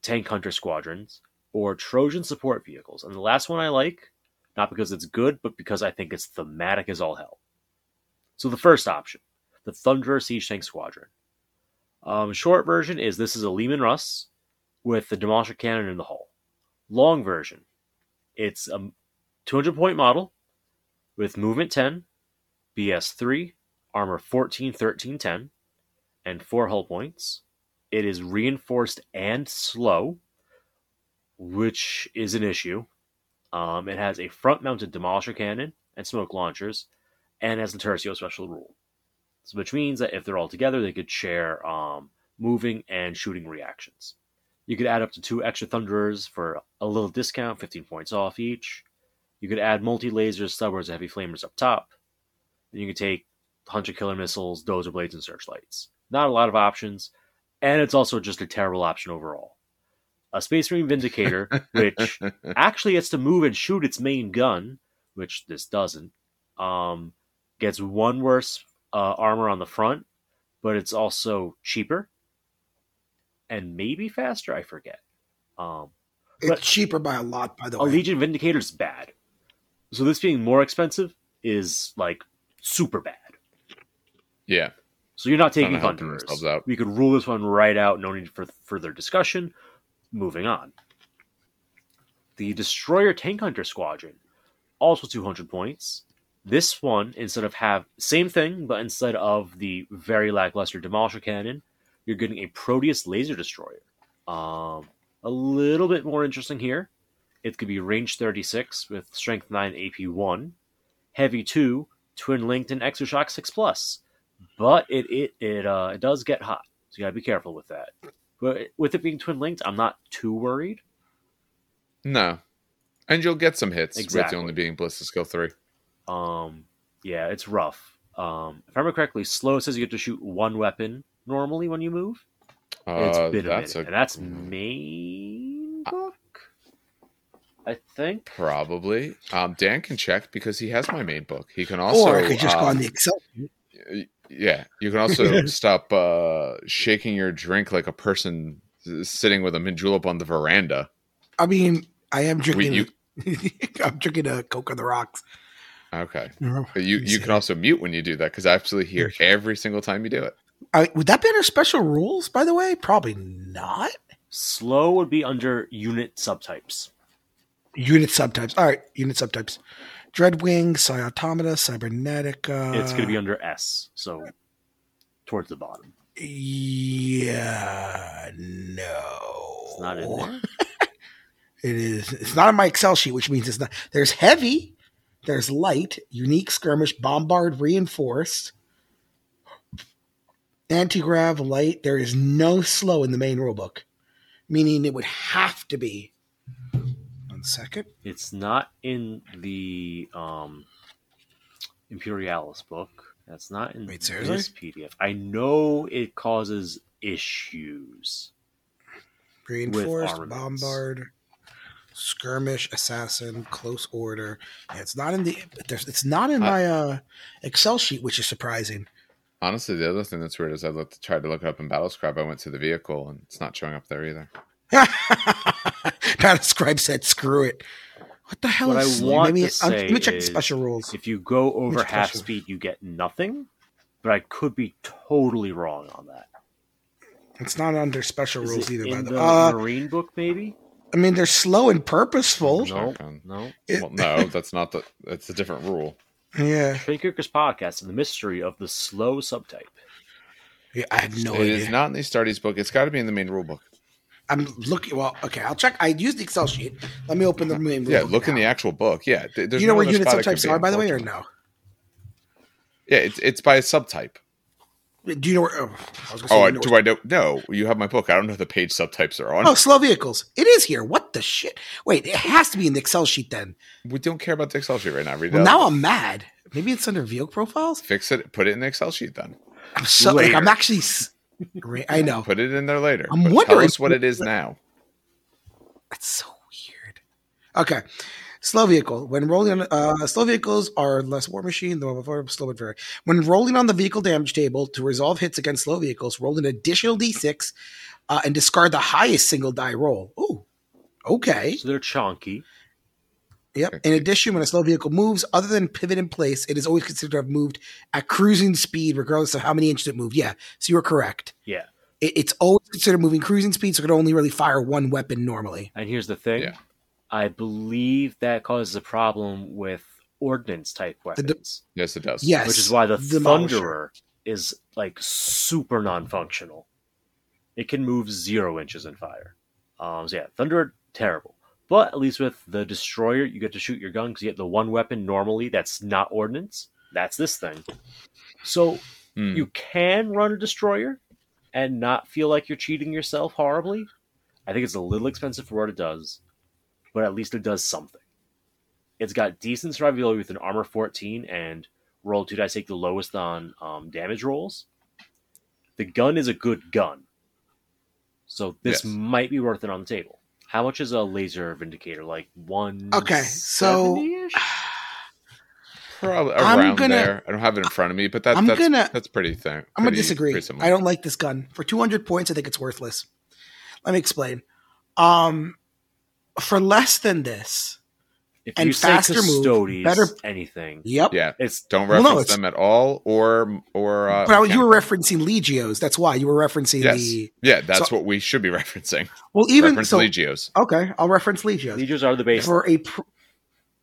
Tank Hunter Squadrons, or Trojan Support Vehicles. And the last one I like, not because it's good, but because I think it's thematic as all hell. So the first option, the Thunderer Siege Tank Squadron. Short version is this is a Leman Russ with the Demolisher Cannon in the hull. Long version, it's a 200-point model with Movement 10, BS 3, Armor 14, 13, 10, and 4 hull points. It is reinforced and slow, which is an issue. It has a front-mounted demolisher cannon and smoke launchers, and has the Tertio special rule, so which means that if they're all together, they could share moving and shooting reactions. You could add up to 2 extra Thunderers for a little discount, 15 points off each. You could add multi-lasers, subwards, and heavy flamers up top. Then you could take Hunter Killer Missiles, Dozer Blades, and Searchlights. Not a lot of options. And it's also just a terrible option overall. A Space Marine Vindicator, which actually gets to move and shoot its main gun, which this doesn't, gets 1 worse armor on the front, but it's also cheaper and maybe faster, I forget. It's cheaper by a lot, by the way. A Legion Vindicator's bad. So this being more expensive is, like, super bad. Yeah. So you're not taking Thunderers. We could rule this one right out. No need for further discussion. Moving on. The Destroyer Tank Hunter Squadron. Also 200 points. This one, instead of same thing, but instead of the very lackluster Demolisher Cannon, you're getting a Proteus Laser Destroyer. A little bit more interesting here. It could be range 36 with Strength 9 AP 1. Heavy 2, Twin Linked, and Exoshock 6+. But it does get hot, so you gotta be careful with that. But with it being twin linked, I'm not too worried. No, and you'll get some hits with it only being Ballistic Skill 3. Yeah, it's rough. If I remember correctly, slow says you get to shoot 1 weapon normally when you move. It's been a minute, and that's main book, I think. Probably. Dan can check because he has my main book. He can also, or I could just go on the Excel. Yeah, you can also stop shaking your drink like a person sitting with a mint julep on the veranda. I mean, I am drinking. I'm drinking a Coke on the rocks. Okay, but you can also mute when you do that because I absolutely hear every single time you do it. Would that be under special rules? By the way, probably not. Slow would be under unit subtypes. Unit subtypes. All right, unit subtypes. Dreadwing, Psi-Automata, Cybernetica. It's going to be under S, so towards the bottom. Yeah, no. It's not in there? It is. It's not on my Excel sheet, which means it's not. There's heavy, there's light, unique, skirmish, bombard, reinforced, anti-grav, light. There is no slow in the main rulebook, meaning it would have to be. Second, it's not in the Imperialis book. That's not in this PDF. I know it causes issues. Reinforced, bombard, skirmish, assassin, close order. Yeah, it's not in the. It's not in my Excel sheet, which is surprising. Honestly, the other thing that's weird is I tried to look it up in Battlescribe. I went to the vehicle, and it's not showing up there either. Battlescribe said, "Screw it." What the hell? What is I want to say let me check the special rules. If you go over half speed, you get nothing. But I could be totally wrong on that. It's not under special rules either. By the Marine book, maybe. I mean, they're slow and purposeful. No. Well, no, that's not the. That's a different rule. Yeah. Shrinkers podcast and the mystery of the slow subtype. Yeah, I have no idea. It is not in the Astartes book. It's got to be in the main rule book. I'm looking. Well, okay, I'll check. I used the Excel sheet. Let me open the main. Yeah, look now. In the actual book. Yeah, there's you know no where unit subtypes are, by the way, or no? Yeah, it's by a subtype. Do you know where? Oh, I was gonna say do I know? No, you have my book. I don't know if the page subtypes are on. Oh, slow vehicles. It is here. What the shit? Wait, it has to be in the Excel sheet then. We don't care about the Excel sheet right now. Read it. Now I'm mad. Maybe it's under vehicle profiles. Fix it. Put it in the Excel sheet then. I'm so. Like, I'm actually. I know. Put it in there later. I'm wondering. Tell us what it is now. That's so weird. Okay. Slow vehicle. When rolling on slow vehicles are less war machine, though slow but very. When rolling on the vehicle damage table to resolve hits against slow vehicles, roll an additional D6 and discard the highest single die roll. Ooh. Okay. So they're chonky. Yep. In addition, when a slow vehicle moves, other than pivot in place, it is always considered to have moved at cruising speed, regardless of how many inches it moved. Yeah, so you were correct. Yeah. It's always considered moving cruising speed, so it can only really fire one weapon normally. And here's the thing. Yeah. I believe that causes a problem with ordnance-type weapons. Yes, it does. Yes. Which is why the Thunderer is, like, super non-functional. It can move 0 inches and fire. So, yeah, Thunderer, terrible. But at least with the Destroyer, you get to shoot your gun because you get the one weapon normally that's not ordnance. That's this thing. So you can run a Destroyer and not feel like you're cheating yourself horribly. I think it's a little expensive for what it does, but at least it does something. It's got decent survivability with an armor 14 and roll 2 dice, take the lowest on damage rolls. The gun is a good gun. So this might be worth it on the table. How much is a laser Vindicator? Like 170-ish? Okay, so probably around there. I don't have it in front of me, but that's pretty thin. I'm going to disagree. I don't like this gun. For 200 points, I think it's worthless. Let me explain. For less than this, if and you faster move, better anything. Yep. Yeah. Don't reference them at all, or. But you were referencing Legios. That's why you were referencing the. Yeah, that's what we should be referencing. Well, Legios. Okay, I'll reference Legios. Legios are the base for a.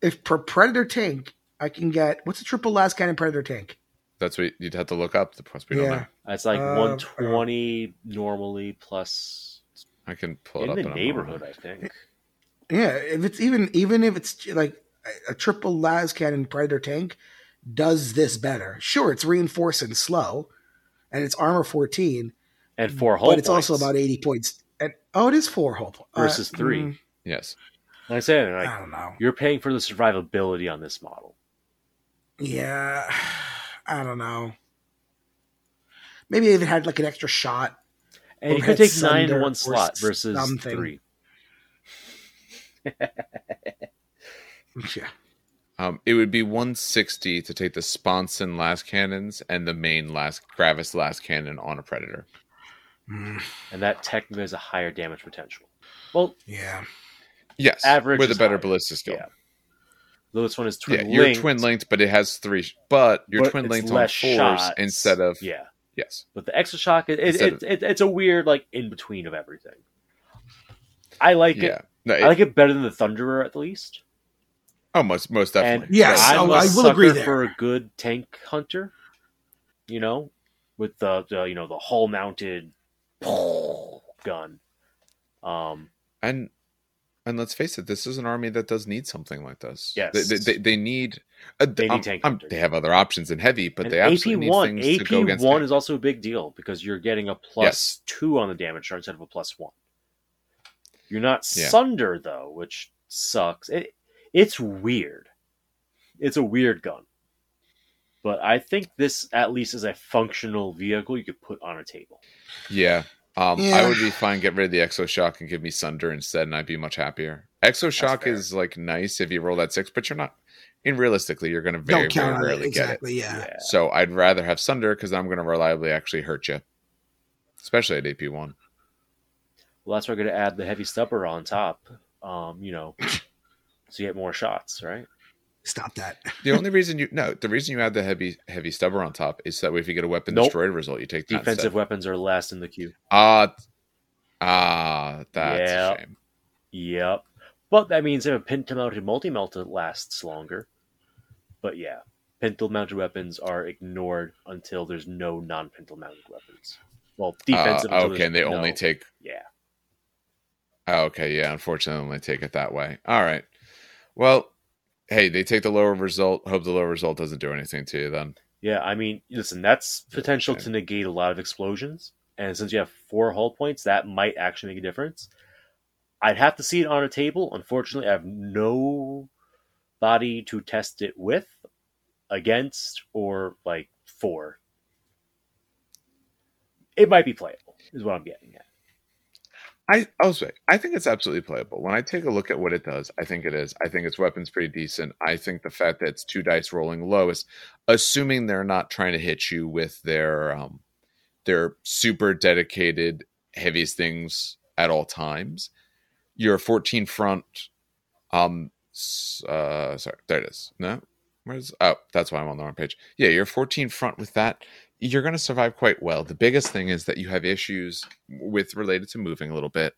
If per Predator tank, I can get what's a triple last cannon Predator tank. That's what you'd have to look up. It's like 120 normally plus. I can pull it up in the neighborhood. I think. Yeah, if it's even if it's like a triple las cannon Predator tank does this better. Sure, it's reinforced and slow, and it's armor 14 and 4 hull, but it's points. Also about 80 points. And it is 4 hull versus 3. Yes, like I said, I don't know. You're paying for the survivability on this model. Yeah, I don't know. Maybe if it had like an extra shot, and you could take 9 in one slot versus something. 3. Yeah. It would be 160 to take the sponson last cannons and the main Gravis last cannon on a Predator, and that technically has a higher damage potential. Well, yeah, yes, average with a better ballista skill. Yeah. Though this one is twin linked. You're twin linked, but it has 3. But you're twin linked on 4s instead of yes. But the extra shock, it's a weird like in between of everything. I like it. No, I like it better than the Thunderer, at least. Oh, most definitely. And yes, I will agree there. For a good tank hunter, you know, with the hull mounted gun. And let's face it, this is an army that does need something like this. Yes, they need. They need tank hunters. They have other options in heavy, but they absolutely need things to go against. AP1 is also a big deal because you're getting a +2 on the damage chart instead of a +1. You're not Sunder, though, which sucks. It's weird. It's a weird gun. But I think this at least is a functional vehicle you could put on a table. Yeah. I would be fine. Get rid of the Exoshock and give me Sunder instead, and I'd be much happier. Exoshock is like nice if you roll that 6, but you're not. And realistically, you're going to very rarely get it. Yeah. So I'd rather have Sunder because I'm going to reliably actually hurt you, especially at AP1. Well, that's why we're going to add the heavy stubber on top, so you get more shots, right? Stop that. The reason you add the heavy stubber on top is that way if you get a weapon destroyed result, you take that. Defensive weapons are last in the queue. That's a shame. Yep. But that means if a pintle-mounted multi-melt lasts longer. But yeah, pintle-mounted weapons are ignored until there's no non-pintle-mounted weapons. Well, defensive. Okay, and they only take. Yeah. Okay, yeah, unfortunately they take it that way. All right. Well, hey, they take the lower result. Hope the lower result doesn't do anything to you then. Yeah, I mean, listen, that's potential to negate a lot of explosions. And since you have 4 hull points, that might actually make a difference. I'd have to see it on a table. Unfortunately, I have no body to test it with, against, or like for. It might be playable, is what I'm getting at. I think it's absolutely playable. When I take a look at what it does, I think it is. I think its weapon's pretty decent. I think the fact that it's 2 dice rolling low is assuming they're not trying to hit you with their super dedicated heaviest things at all times. Your 14 front, sorry, there it is. No, that's why I'm on the wrong page. Yeah, your 14 front with that. You're going to survive quite well. The biggest thing is that you have issues with related to moving a little bit.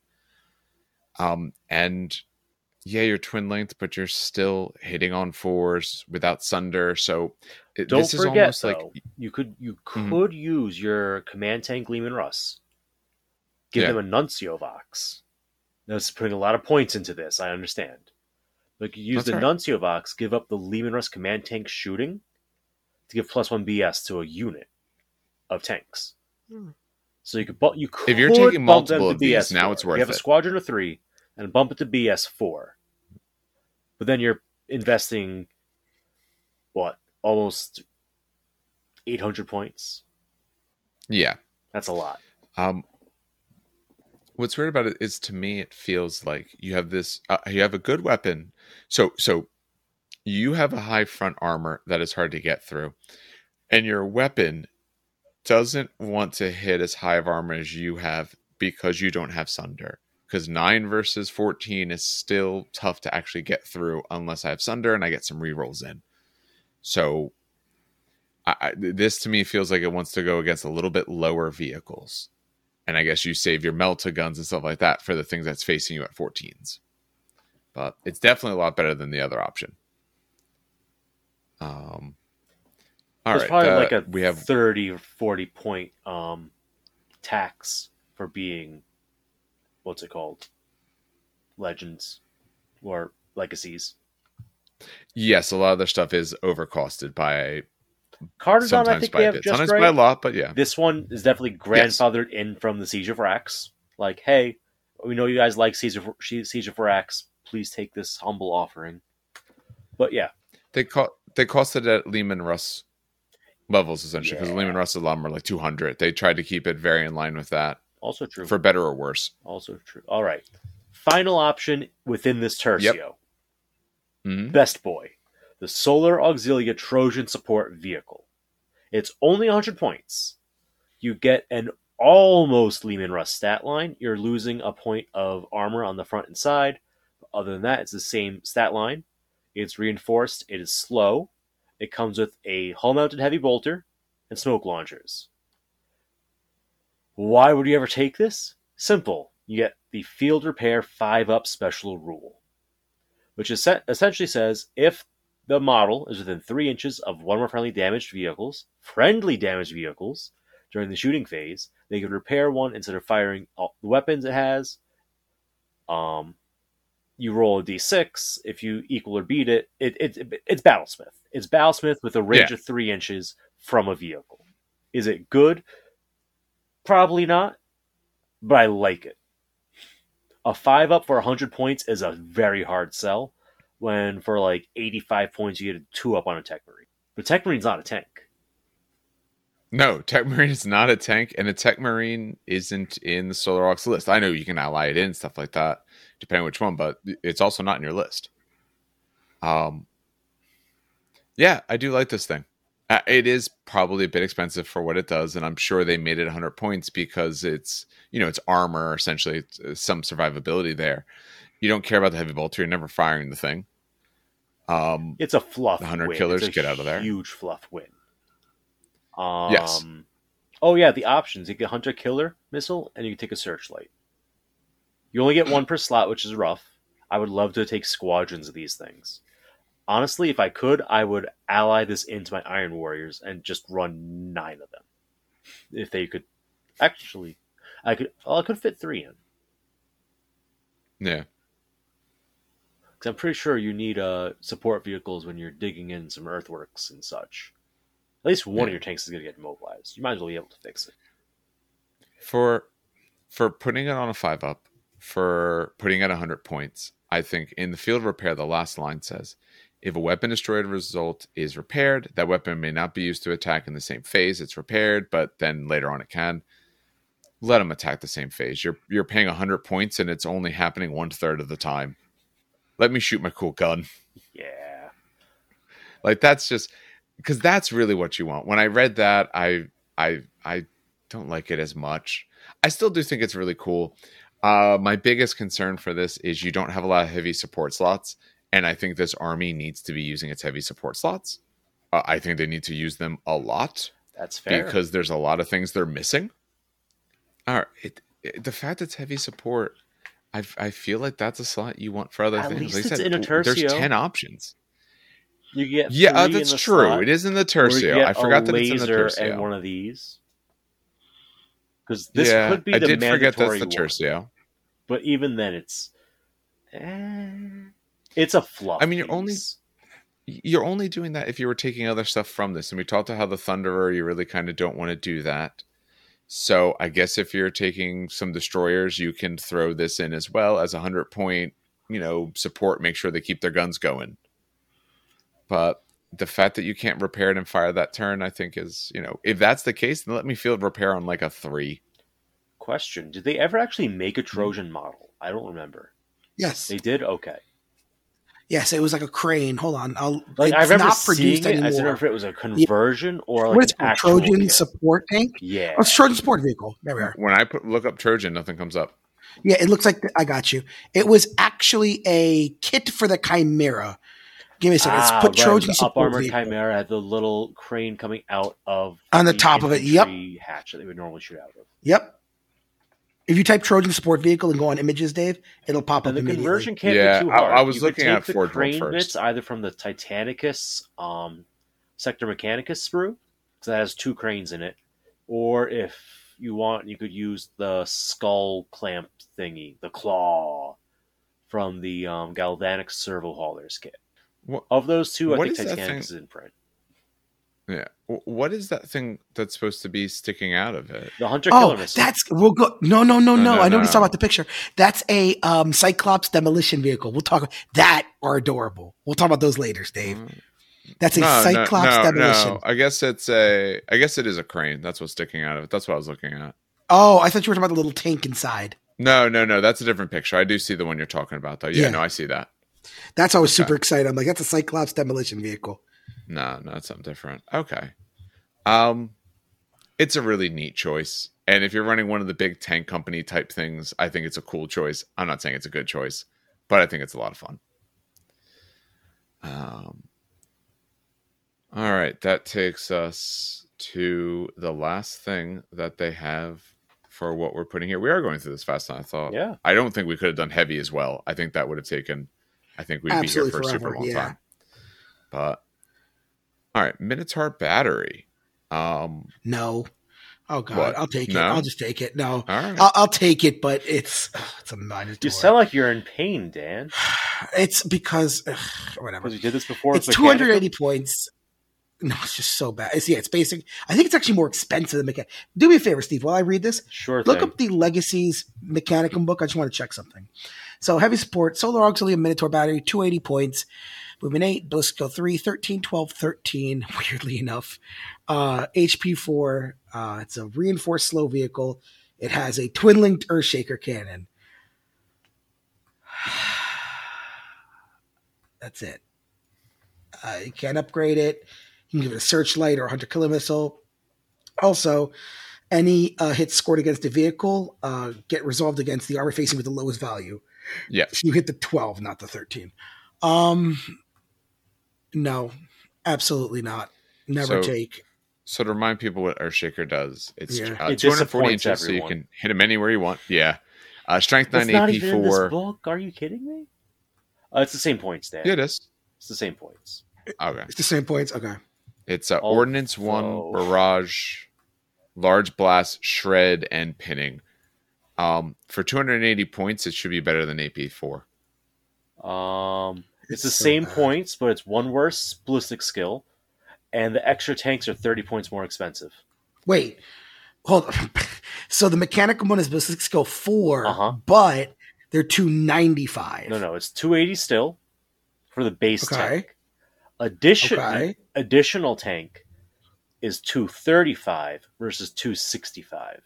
You're twin linked, but you're still hitting on 4s without Sunder. So this is almost like you could use your command tank Leman Russ. Give them a Nuncio Vox. That's putting a lot of points into this. I understand. Like you use Nuncio Vox, give up the Leman Russ command tank shooting to give +1 BS to a unit of tanks. So you could if you're taking multiple of these, now it's worth it. You have a squadron of 3 and bump it to BS 4. But then you're investing almost 800 points. Yeah. That's a lot. What's weird about it is to me it feels like you have this you have a good weapon. So you have a high front armor that is hard to get through. And your weapon doesn't want to hit as high of armor as you have because you don't have Sunder. Because 9 versus 14 is still tough to actually get through unless I have Sunder and I get some rerolls in. So this to me feels like it wants to go against a little bit lower vehicles. And I guess you save your melta guns and stuff like that for the things that's facing you at 14s. But it's definitely a lot better than the other option. There's probably like a 30 or 40 point tax for being legends or legacies. Yes, a lot of their stuff is overcosted by Carnodon, sometimes I think by they have just sometimes right. By a lot, but yeah. This one is definitely grandfathered in from the Siege of Rax. Like, hey, we know you guys like Siege of Rax. Please take this humble offering. But yeah. They costed at Leman Russ levels, essentially, because Leman Russ is a lot more like 200. They tried to keep it very in line with that. Also true. For better or worse. Also true. All right. Final option within this tertio. Yep. Mm-hmm. Best boy. The Solar Auxilia Trojan Support Vehicle. It's only 100 points. You get an almost Leman Russ stat line. You're losing a point of armor on the front and side. Other than that, it's the same stat line. It's reinforced. It is slow. It comes with a hull-mounted heavy bolter and smoke launchers. Why would you ever take this? Simple. You get the Field Repair 5-Up Special Rule, which essentially says if the model is within 3 inches of one or more friendly damaged vehicles, during the shooting phase, they can repair one instead of firing all the weapons it has. You roll a d6. If you equal or beat it, it's Battlesmith. It's Battlesmith with a range of 3 inches from a vehicle. Is it good? Probably not, but I like it. A 5-up for 100 points is a very hard sell, when for like 85 points you get a 2-up on a Tech Marine. But Tech Marine's not a tank. No, Tech Marine is not a tank, and a Tech Marine isn't in the Solar Auxilius list. I know you can ally it in, stuff like that, depending on which one, but it's also not in your list. Yeah, I do like this thing. It is probably a bit expensive for what it does, and I'm sure they made it 100 points because it's, you know, it's armor, essentially. It's some survivability there. You don't care about the heavy bolter. You're never firing the thing. It's a fluff win. 100 killers get out of there. Huge fluff win. Yes. Oh yeah, the options. You get Hunter Killer Missile, and you can take a Searchlight. You only get one per slot, which is rough. I would love to take squadrons of these things. Honestly, if I could, I would ally this into my Iron Warriors and just run 9 of them. If they could, actually, I could fit 3 in. Yeah. Because I'm pretty sure you need support vehicles when you're digging in some earthworks and such. At least one of your tanks is going to get immobilized. You might as well be able to fix it. For putting it on a 5-up, for putting it 100 points, I think in the field repair, the last line says, if a weapon destroyed result is repaired, that weapon may not be used to attack in the same phase it's repaired, but then later on it can. Let them attack the same phase. You're paying 100 points, and it's only happening 1/3 of the time. Let me shoot my cool gun. Yeah. Like, that's just... Because that's really what you want. When I read that, I don't like it as much. I still do think it's really cool. My biggest concern for this is you don't have a lot of heavy support slots, and I think this army needs to be using its heavy support slots. I think they need to use them a lot. That's fair. Because there's a lot of things they're missing. All right, the fact that it's heavy support, I feel like that's a slot you want for other things. At least it's in a tertio. There's 10 options. You get that's true. Slot, it is in the tertio. I forgot that it's in the tertio. And one of these, because this could be the mandatory. I did forget that's the tertio. One. But even then, it's a fluff. I mean, you're only doing that if you were taking other stuff from this. And we talked about how the Thunderer, you really kind of don't want to do that. So I guess if you're taking some destroyers, you can throw this in as well as 100 point, you know, support. Make sure they keep their guns going. But the fact that you can't repair it and fire that turn, I think is, you know, if that's the case, then let me field repair on like a 3. Question. Did they ever actually make a Trojan model? I don't remember. Yes. They did? Okay. Yes, it was like a crane. Hold on. I remember not seeing it. I don't know if it was a conversion or like an actual Trojan support tank? Yeah. Oh, it's Trojan Support Vehicle. There we are. When I look up Trojan, nothing comes up. Yeah, it looks like I got you. It was actually a kit for the Chimera. Give me a second. Let's put Trojan Support Up-armored Vehicle. Chimera had the little crane coming out of... On the top of it, yep. Hatch that they would normally shoot out of. Yep. If you type Trojan Support Vehicle and go on images, Dave, it'll pop up immediately. The conversion can't be too hard. I was looking at Ford crane first. Bits either from the Titanicus Sector Mechanicus sprue, because that has 2 cranes in it, or if you want, you could use the skull clamp thingy, the claw, from the Galvanic Servo Haulers kit. Of those 2, I think Titanic is in print. Yeah. What is that thing that's supposed to be sticking out of it? The Hunter Killer Missile. We'll go. No. I know we saw about the picture. That's a Cyclops demolition vehicle. We'll talk about that. Are adorable. We'll talk about those later, Dave. That's a Cyclops demolition. No. I guess it is a crane. That's what's sticking out of it. That's what I was looking at. Oh, I thought you were talking about the little tank inside. No. That's a different picture. I do see the one you're talking about, though. Yeah. No, I see that. That's why I was super excited. I'm like, that's a Cyclops demolition vehicle. No, it's something different. Okay. It's a really neat choice. And if you're running one of the big tank company type things, I think it's a cool choice. I'm not saying it's a good choice, but I think it's a lot of fun. All right. That takes us to the last thing that they have for what we're putting here. We are going through this fast, and I thought, yeah, I don't think we could have done heavy as well. I think that would have taken, I think we'd absolutely be here for forever, a super long time. But all right, Minotaur Battery. No. Oh God, what? I'll take it. I'll just take it. No, right. I'll take it, but it's a Minotaur. You sound like you're in pain, Dan. It's because whatever. Because you did this before. It's 280 points. No, it's just so bad. It's basic. I think it's actually more expensive than Mechanicum. Do me a favor, Steve, while I read this. Sure thing. Look up the Legacy's Mechanicum book. I just want to check something. So heavy support, Solar Auxilia, Minotaur Battery, 280 points. Movement 8, Ballistico 3, 13, 12, 13, weirdly enough. HP 4, it's a reinforced slow vehicle. It has a twin-linked Earthshaker cannon. That's it. You can't upgrade it. You can give it a searchlight or a 100-kilo missile. Also, any hits scored against a vehicle get resolved against the armor facing with the lowest value. Yeah. So you hit the 12, not the 13. No, absolutely not. Never take. So to remind people what Earthshaker does, it's 240 inches, so you can hit them anywhere you want. Yeah. Strength 9, AP 4. Book? Are you kidding me? It's the same points, Dan. Yeah, it is. It's the same points. Okay. It's the same points. Okay. It's Ordnance 1, Barrage, Large Blast, Shred, and Pinning. For 280 points, it should be better than AP 4. It's the same points, but it's one worse ballistic skill, and the extra tanks are 30 points more expensive. Wait, hold on. So the Mechanicum one is ballistic skill 4, but they're 295. No, it's 280 still for the base tank. Additional tank is 235 versus 265.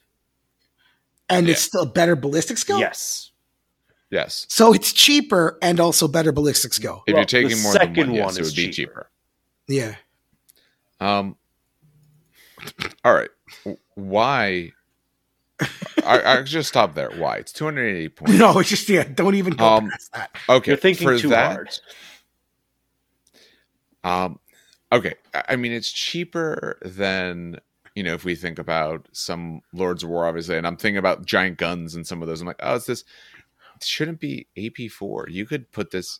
And it's still a better ballistic skill? Yes. So it's cheaper and also better ballistics go. If you're taking more than one, yes, it would be cheaper. Yeah. All right. Why? I just stop there. Why? It's 280 points. No, it's just don't even go past that. Okay. You're thinking for too hard. Okay. I mean, it's cheaper than, if we think about some Lords of War, obviously, and I'm thinking about giant guns and some of those. I'm like, it's this. Shouldn't be AP4. You could put this,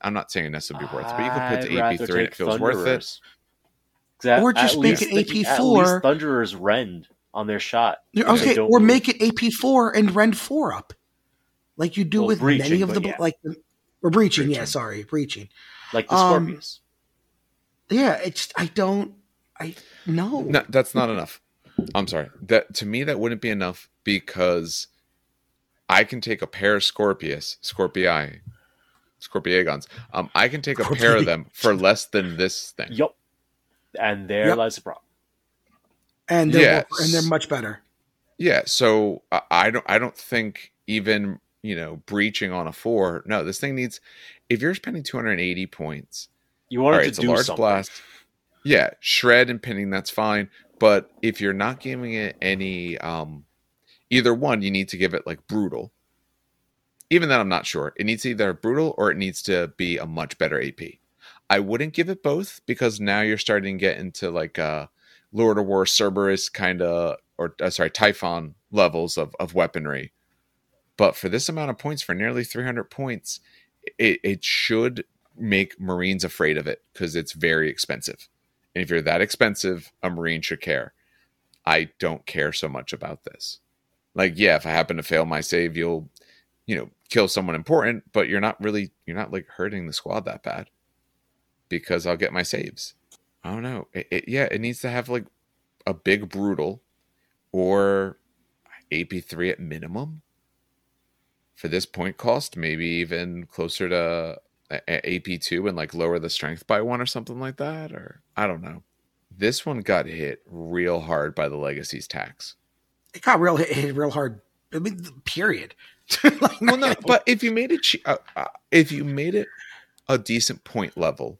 I'm not saying this would be worth it, but you could put the AP3 and it feels worth it. Exactly. Or just make it AP4. At least Thunderers rend on their shot. Okay, or make it AP4 and rend 4 up. Like you do with many of the, breaching. Like the Scorpius. Yeah, it's, no. No, that's not enough. I'm sorry. To me, that wouldn't be enough because I can take a pair of Scorpiagons. I can take a pair of them for less than this thing. Yep. And there lies the problem. And they're much better. Yeah. So I don't think even, breaching on a 4. No, this thing needs, if you're spending 280 points, you want to do a large something. Blast. Yeah. Shred and pinning. That's fine. But if you're not giving it any, either one, you need to give it like brutal. Even then, I'm not sure. It needs either brutal or it needs to be a much better AP. I wouldn't give it both because now you're starting to get into like Lord of War Cerberus kind of, Typhon levels of weaponry. But for this amount of points, for nearly 300 points, it should make Marines afraid of it because it's very expensive. And if you're that expensive, a Marine should care. I don't care so much about this. Like, yeah, if I happen to fail my save, you'll, kill someone important, but you're not hurting the squad that bad because I'll get my saves. I don't know. It needs to have like a big brutal or AP3 at minimum for this point cost, maybe even closer to AP2 and like lower the strength by 1 or something like that. Or I don't know. This one got hit real hard by the Legacy's tax. It got real hard. I mean, period. But if you made it, a decent point level,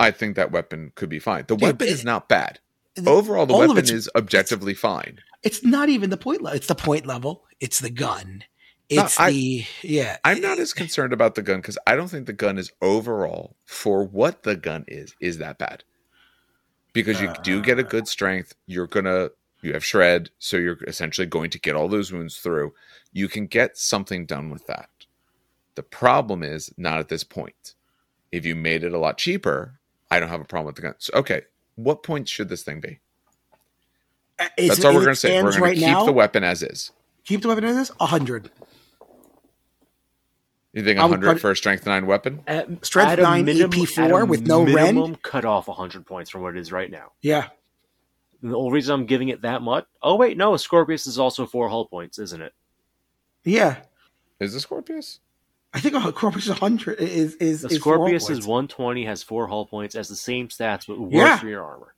I think that weapon could be fine. The weapon is not bad. Overall, the weapon is objectively fine. It's not even the point level. It's the point level. It's the gun. I'm not as concerned about the gun because I don't think the gun is overall for what the gun is that bad. Because you do get a good strength, you're gonna. You have Shred, so you're essentially going to get all those wounds through. You can get something done with that. The problem is not at this point. If you made it a lot cheaper, I don't have a problem with the guns. Okay, what points should this thing be? That's all we're going to say. We're going to keep the weapon as is. Keep the weapon as is? 100. You think 100 for a Strength 9 weapon? Strength 9 EP4 with no rend? Cut off 100 points from what it is right now. Yeah. The only reason I'm giving it that much... Oh, wait, no. Scorpius is also 4 hull points, isn't it? Yeah. Is it Scorpius? I think Scorpius is 100. Is Scorpius is 120, has 4 hull points, has the same stats, but worse rear armor.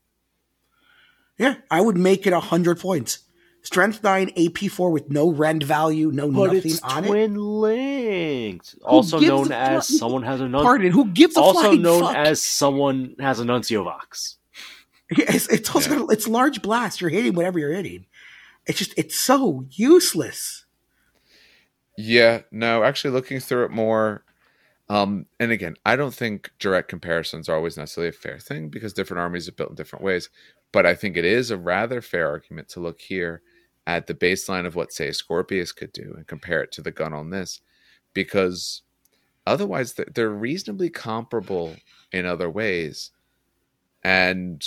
Yeah, I would make it 100 points. Strength 9, AP4 with no rend value, nothing on it. But it's twin-linked. Also known as someone has a Nuncio. Pardon, who gives a flying fuck? Also known as someone has a Nuncio Vox. It's also it's large blast. You're hitting whatever you're hitting. It's just so useless. Yeah, no, actually looking through it more, and again, I don't think direct comparisons are always necessarily a fair thing because different armies are built in different ways. But I think it is a rather fair argument to look here at the baseline of what, say, Scorpius could do and compare it to the gun on this, because otherwise they're reasonably comparable in other ways. And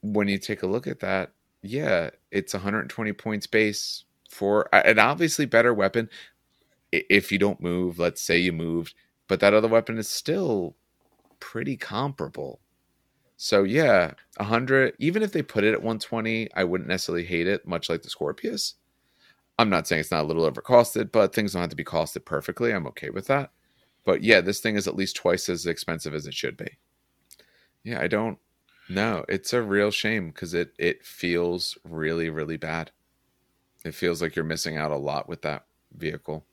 when you take a look at that, yeah, it's 120 points base for an obviously better weapon. If you don't move, let's say you moved, but that other weapon is still pretty comparable. So yeah, 100, even if they put it at 120, I wouldn't necessarily hate it, much like the Scorpius. I'm not saying it's not a little overcosted, but things don't have to be costed perfectly. I'm okay with that. But yeah, this thing is at least twice as expensive as it should be. Yeah, I don't know. It's a real shame because it feels really, really bad. It feels like you're missing out a lot with that vehicle.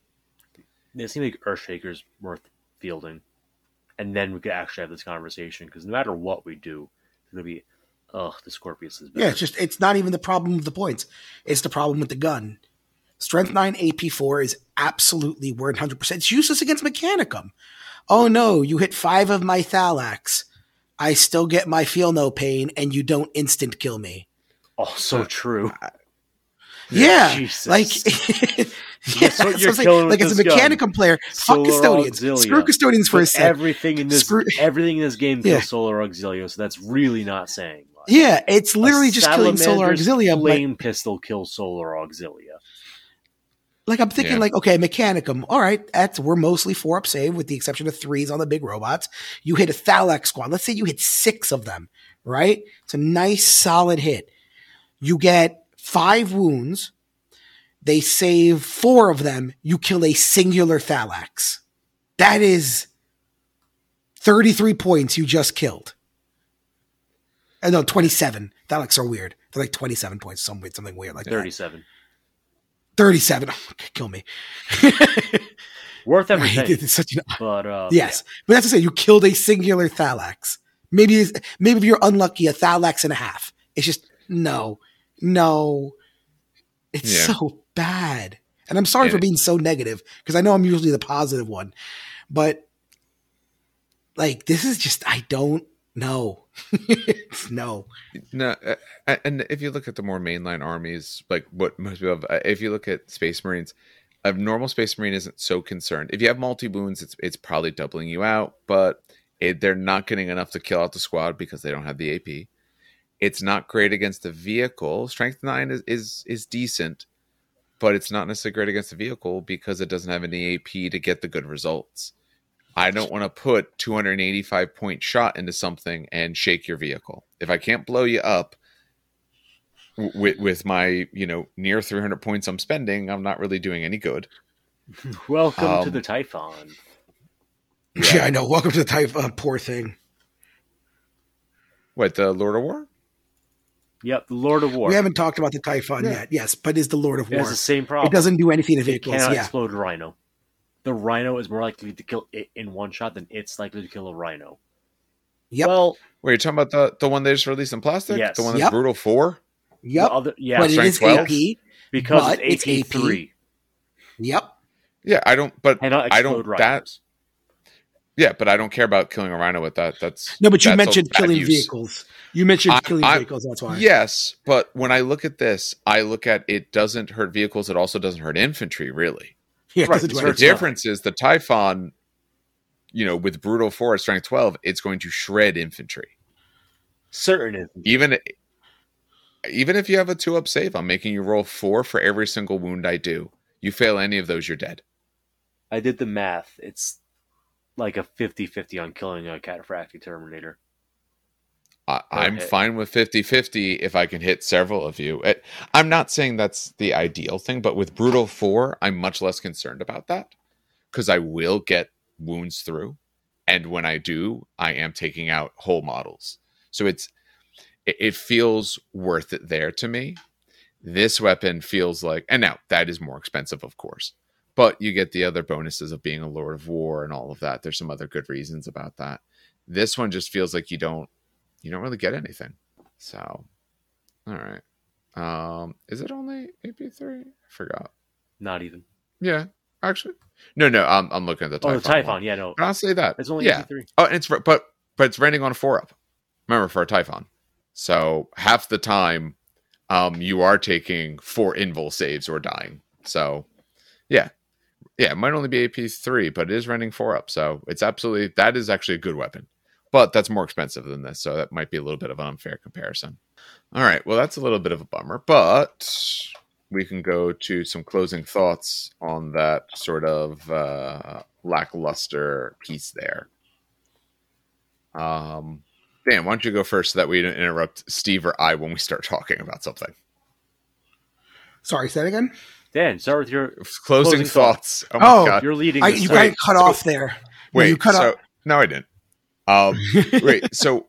It seems like Earthshaker's worth fielding. And then we could actually have this conversation because no matter what we do, it's going to be, the Scorpius is better. Yeah, it's not even the problem with the points. It's the problem with the gun. Strength 9 AP4 is absolutely 100%. It's useless against Mechanicum. Oh no, you hit 5 of my Thallax. I still get my feel no pain and you don't instant kill me. Also true. Yeah, Jesus. It's a Mechanicum player. Fuck Custodians. Auxilia. Screw Custodians for a second. Everything in this game kills Solar Auxilia, so that's really not saying much. Yeah, it's literally just killing Solar Auxilia. Flame pistol kills Solar Auxilia. Like I'm thinking, okay, Mechanicum. All right, we're mostly 4-up save with the exception of 3s on the big robots. You hit a Thallax squad. Let's say you hit 6 of them. Right, it's a nice solid hit. You get 5 wounds, they save 4 of them, you kill a singular Thallax. That is 33 points you just killed. No, 27. Thallax are weird. They're like 27 points, something weird like 37. That. 37. Oh, kill me. Worth everything. But that's to say, you killed a singular Thallax. Maybe if you're unlucky, a Thallax and a half. It's just, no, it's so bad. And I'm sorry for being so negative because I know I'm usually the positive one, but this is just, I don't know. No. And if you look at the more mainline armies, like what most people have, if you look at Space Marines, a normal Space Marine isn't so concerned. If you have multi-wounds, it's probably doubling you out, but they're not getting enough to kill out the squad because they don't have the AP. It's not great against the vehicle. Strength 9 is decent, but it's not necessarily great against the vehicle because it doesn't have any AP to get the good results. I don't want to put 285 point shot into something and shake your vehicle. If I can't blow you up with my near 300 points I'm spending, I'm not really doing any good. Welcome to the Typhon. Yeah, I know. Welcome to the Typhon. Poor thing. What, the Lord of War? Yep, the Lord of War. We haven't talked about the Typhon yet, yes, but is the Lord of War. It's the same problem. It doesn't do anything to vehicles. It cannot explode a Rhino. The Rhino is more likely to kill it in one shot than it's likely to kill a Rhino. Yep. Well, wait, you're talking about the one they just released in plastic? Yes. The one that's Brutal 4? Yep. But it is 12? AP. Because it's AP 3. Yep. Yeah, I don't... But I don't... Rhinos. That, Yeah, but I don't care about killing a Rhino with that. That's no, but you mentioned killing vehicles. You mentioned killing vehicles. That's why. Yes, but when I look at this, I look at it doesn't hurt vehicles. It also doesn't hurt infantry, really. Yeah, right. The difference is the Typhon, you know, with brutal force, strength 12, it's going to shred infantry. Certain infantry. Even if you have a 2-up save, I'm making you roll 4 for every single wound I do. You fail any of those, you're dead. I did the math. It's like a 50-50 on killing a cataphractic Terminator. I'm fine with 50-50 if I can hit several of you. I'm not saying that's the ideal thing, but with Brutal 4, I'm much less concerned about that because I will get wounds through. And when I do, I am taking out whole models. So it feels worth it there to me. This weapon feels like... And now, that is more expensive, of course. But you get the other bonuses of being a Lord of War and all of that. There's some other good reasons about that. This one just feels like you don't really get anything. So, all right. Is it only AP3? I forgot. Not even. Yeah, actually. No, I'm looking at the Typhon. Oh, the Typhon, one. Yeah, no. But I'll say that. It's only AP3. Oh, and but it's running on a 4-up. Remember, for a Typhon. So, half the time, you are taking 4 invul saves or dying. So, yeah. Yeah, it might only be AP3, but it is running 4-up. So, it's absolutely... That is actually a good weapon. But that's more expensive than this, so that might be a little bit of an unfair comparison. All right, well, that's a little bit of a bummer, but we can go to some closing thoughts on that sort of lackluster piece there. Dan, why don't you go first so that we don't interrupt Steve or I when we start talking about something. Sorry, say that again? Dan, start with your closing thoughts. Oh, my God. You're leading. You got cut off there. Wait, you cut off. No, I didn't. Right. So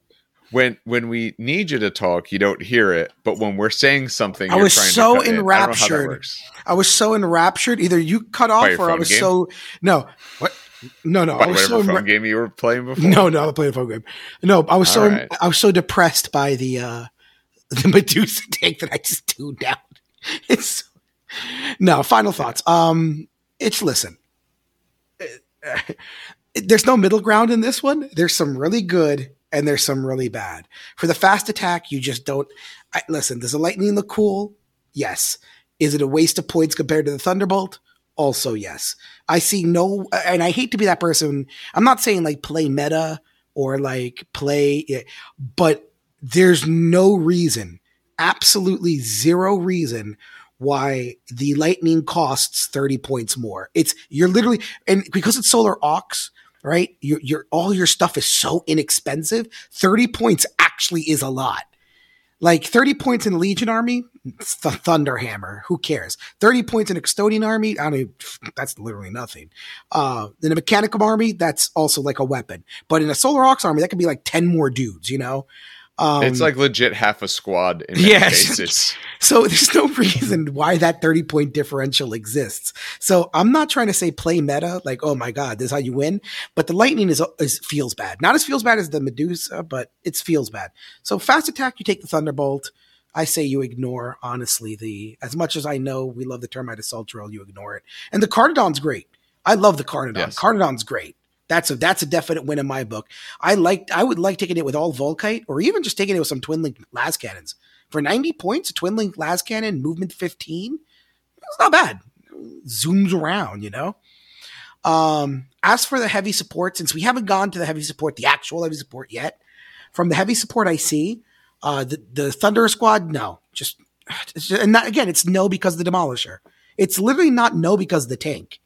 when we need you to talk, you don't hear it. But when we're saying something, I was so enraptured. I was so enraptured. Either you cut off or I was game? So no. What? No. By whatever phone game you were playing before. No, I played a phone game. No, I was I was so depressed by the Medusa tank that I just tuned out. Final thoughts. Listen. There's no middle ground in this one. There's some really good and there's some really bad. For the fast attack, you just don't... Listen, does the Lightning look cool? Yes. Is it a waste of points compared to the Thunderbolt? Also, yes. I see no... And I hate to be that person. I'm not saying play meta or play... But there's no reason, absolutely zero reason... why the Lightning costs 30 points more. You're literally, and because it's Solar Aux, right? All your stuff is so inexpensive. 30 points actually is a lot. 30 points in Legion Army, it's the Thunderhammer. Who cares? 30 points in a Custodian Army, that's literally nothing. In a Mechanicum Army, that's also a weapon. But in a Solar Aux Army, that could be 10 more dudes, you know? It's legit half a squad in many cases. So there's no reason why that 30-point differential exists. So I'm not trying to say play meta, oh my God, this is how you win. But the Lightning is feels bad. Not as feels bad as the Medusa, but it feels bad. So fast attack, you take the Thunderbolt. I say you ignore, honestly, as much as I know we love the Termite Assault Drill, you ignore it. And the Carnodon's great. I love the Carnodon. Yes. Carnodon's great. That's a definite win in my book. I would like taking it with all Volkite or even just taking it with some Twinlink las cannons. For 90 points, a Twinlink las cannon, movement 15, it's not bad. Zooms around, you know? As for the heavy support, since we haven't gone to the actual heavy support yet, from the heavy support I see, the Thunderer Squad, no. It's no because of the Demolisher. It's literally not no because of the tank.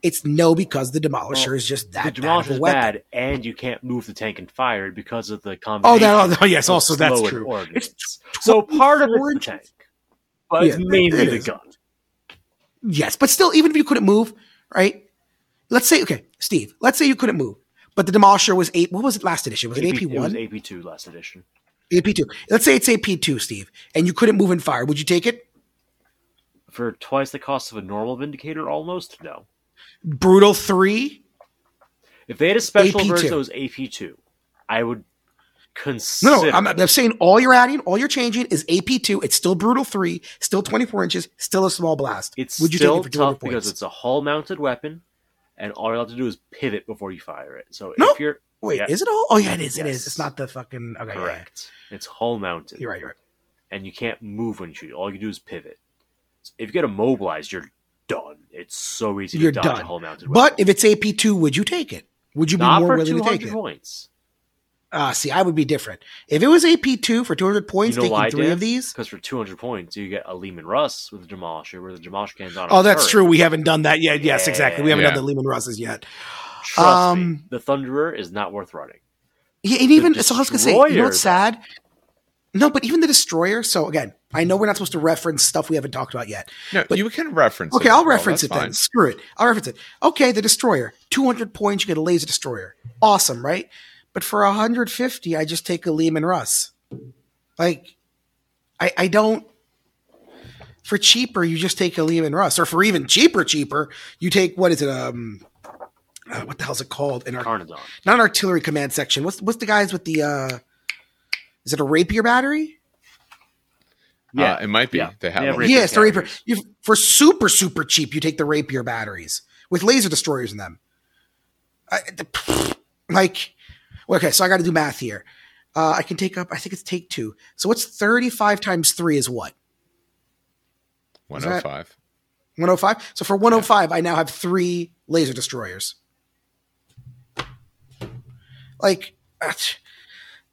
It's no because the Demolisher is just that bad. The Demolisher is bad, and you can't move the tank and fire it because of the combination. Also that's true. It's so part of it's the tank, but it's mainly the gun. Yes, but still, even if you couldn't move, right? Let's say, okay, Steve, you couldn't move, but the Demolisher was 8. What was it last edition? Was it AP1? It was AP2 last edition. AP2. Let's say it's AP2, Steve, and you couldn't move and fire. Would you take it? For twice the cost of a normal Vindicator, almost? No. Brutal 3. If they had a special version that was AP2, I would consider. No, I'm saying all you're adding, all you're changing is AP2. It's still Brutal 3, still 24 inches, still a small blast. It's would you still take it for tough because it's a hull-mounted weapon, and all you have to do is pivot before you fire it. So if you're is it a hull? Oh yeah, it is. Yes. It is. It's not the fucking correct. Yeah. It's hull mounted. You're right. You're right. And you can't move when you shoot. All you can do is pivot. So if you get immobilized, you're done. It's so easy to dodge a hull mounted weapon. But if it's AP2, would you take it? Would you be more willing to take it? Points. See, I would be different. If it was AP2 for 200 points, you know, taking three of these? Because for 200 points, you get a Leman Russ with a Demolisher, where the Demolisher can's on true. We haven't done that yet. Yes, exactly. We haven't done the Leman Russes yet. Trust me, the Thunderer is not worth running. Yeah, and even, so I was going to say, you know what's sad? No, but even the Destroyer, so again, I know we're not supposed to reference stuff we haven't talked about yet. No, but you can reference it. Okay, I'll reference it then. Screw it. I'll reference it. Okay, the Destroyer. 200 points, you get a Laser Destroyer. Awesome, right? But for 150, I just take a Leman Russ. Like, I don't. For cheaper, you just take a Leman Russ, or for even cheaper, you take what is it? What the hell's it called? Carnodon. Not an artillery command section. What's the guys with the? Is it a Rapier battery? Yeah, it might be. Yeah. They have one. Yes, the Rapier. For super cheap, you take the Rapier batteries with laser destroyers in them. Okay, so I got to do math here. I can take up, I think it's take two. So what's 35 times three is what? 105. 105? So for 105, I now have three laser destroyers. Like,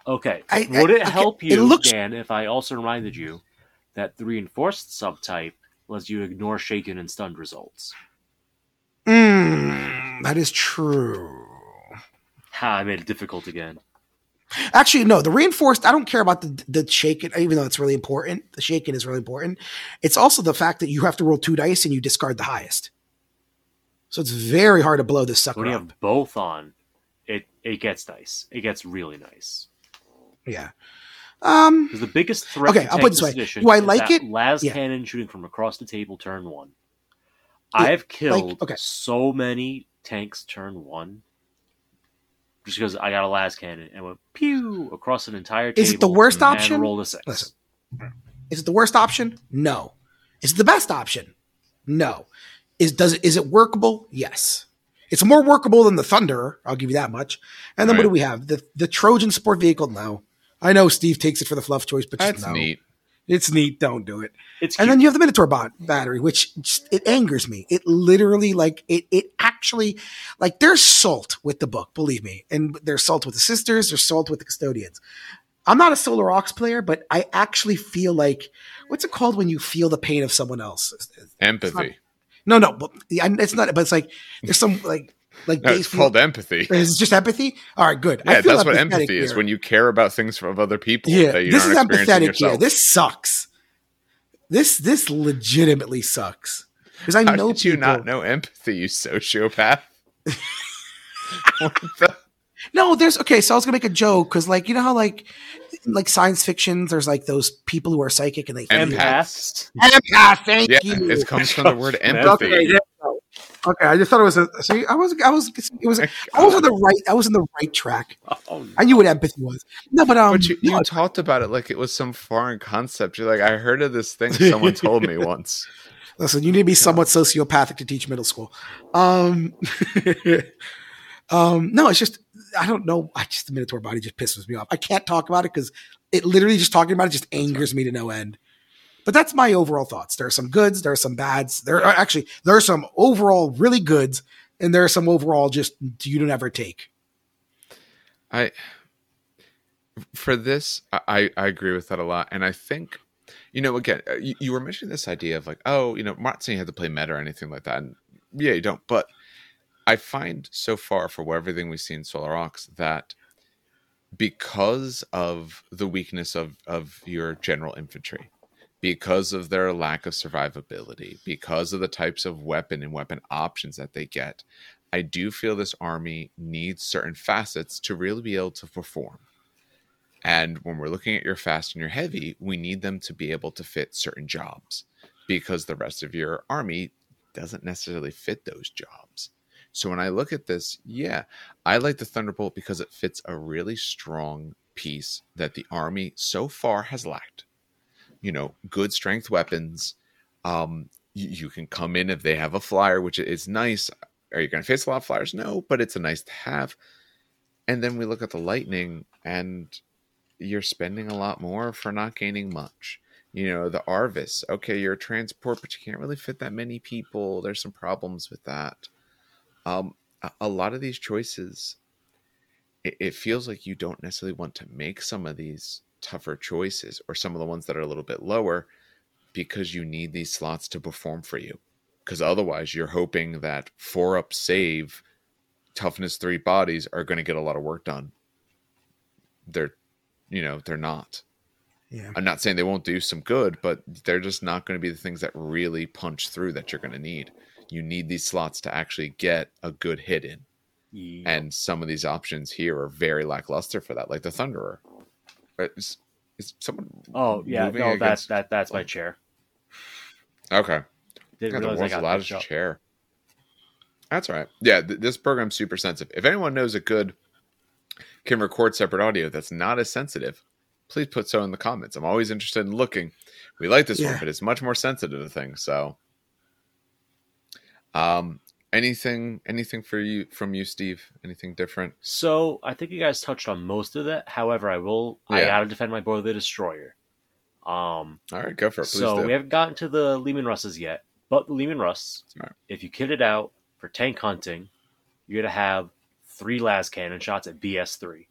okay. Would it help you, Dan, if I also reminded you that the reinforced subtype lets you ignore shaken and stunned results? That is true. I made it difficult again. Actually, no. The reinforced, I don't care about the shaken, even though it's really important. The shaken is really important. It's also the fact that you have to roll two dice and you discard the highest. So it's very hard to blow this sucker up. When you have both on, it gets nice. It gets really nice. Yeah. Because the biggest threat to I'll put this way. Do I like it? Las cannon shooting from across the table turn one. I have killed so many tanks turn one. Just because I got a las cannon and went pew across an entire table. Is it the worst option? Roll a 6. Listen. Is it the worst option? No. Is it the best option? No. Is it workable? Yes. It's more workable than the Thunderer. I'll give you that much. And then what do we have? The Trojan Support Vehicle? No. I know Steve takes it for the fluff choice, but that's neat. It's neat. Don't do it. Then you have the Minotaur battery, which it angers me. It literally, it actually, there's salt with the book, believe me. And there's salt with the sisters. There's salt with the custodians. I'm not a Solar Ox player, but I actually feel like, what's it called when you feel the pain of someone else? Empathy. But it's not. But it's like there's some it's called empathy. It's just empathy. All right, good. Yeah, I feel that's what empathy is when you care about things of other people. Yeah, that you this is empathetic. Yeah, this sucks. This legitimately sucks because I know people. You not know empathy, you sociopath. No, there's so I was gonna make a joke because you know how like science fiction, there's those people who are psychic and they empaths. Empath, thank you. It comes from the word empathy. Okay, I just thought it was I was on the right track. Oh, I knew what empathy was. No, but you talked about it like it was some foreign concept. You're like, I heard of this thing someone told me once. Listen, you need to be somewhat sociopathic to teach middle school. No, it's just I don't know. The Minotaur body just pisses me off. I can't talk about it because it literally just talking about it just angers me to no end. But that's my overall thoughts. There are some goods. There are some bads. There are some overall really goods, and there are some overall just you don't ever take. I agree with that a lot, and I think again you were mentioning this idea of not saying you have to play meta or anything like that, and yeah, you don't, but. I find so far for everything we see in Solar Ox that because of the weakness of your general infantry, because of their lack of survivability, because of the types of weapon and weapon options that they get, I do feel this army needs certain facets to really be able to perform. And when we're looking at your fast and your heavy, we need them to be able to fit certain jobs because the rest of your army doesn't necessarily fit those jobs. So when I look at this, I like the Thunderbolt because it fits a really strong piece that the army so far has lacked. Good strength weapons. You can come in if they have a flyer, which is nice. Are you going to face a lot of flyers? No, but it's a nice to have. And then we look at the Lightning, and you're spending a lot more for not gaining much. You know, the Arvus, okay, you're a transport, but you can't really fit that many people. There's some problems with that. A lot of these choices, it feels like you don't necessarily want to make some of these tougher choices, or some of the ones that are a little bit lower, because you need these slots to perform for you. Because otherwise you're hoping that 4-up save toughness 3 bodies are going to get a lot of work done. They're not. Yeah. I'm not saying they won't do some good, but they're just not going to be the things that really punch through that you're going to need. You need these slots to actually get a good hit in. Yep. And some of these options here are very lackluster for that, like the Thunderer. Is someone? Oh yeah, no, against... that's my chair. Okay. Didn't realize I got the world's loudest chair. That's all right. Yeah, this program's super sensitive. If anyone knows a good can record separate audio that's not as sensitive, please put so in the comments. I'm always interested in looking. We like this one, but it's much more sensitive to things. So, anything for you from you, Steve? Anything different? So I think you guys touched on most of that. However, I gotta defend my boy, the Destroyer. All right, go for it. Please We haven't gotten to the Leman Russes yet, but the Leman Russ, if you kit it out for tank hunting, you're gonna have 3 las cannon shots at BS3.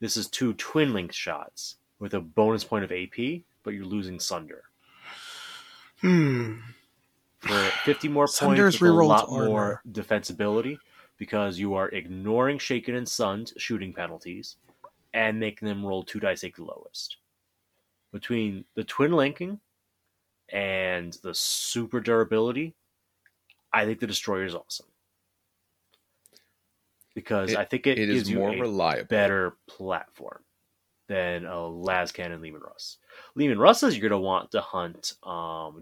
This is 2 twin link shots with a bonus point of AP, but you're losing Sunder. For 50 more points, with a lot more defensibility, because you are ignoring Shaken and Sun's shooting penalties and making them roll 2 dice at the lowest. Between the twin linking and the super durability, I think the Destroyer is awesome. Because I think it gives you a better platform than a Lazcan and Leman Russ. Leman Russes, you're going to want to hunt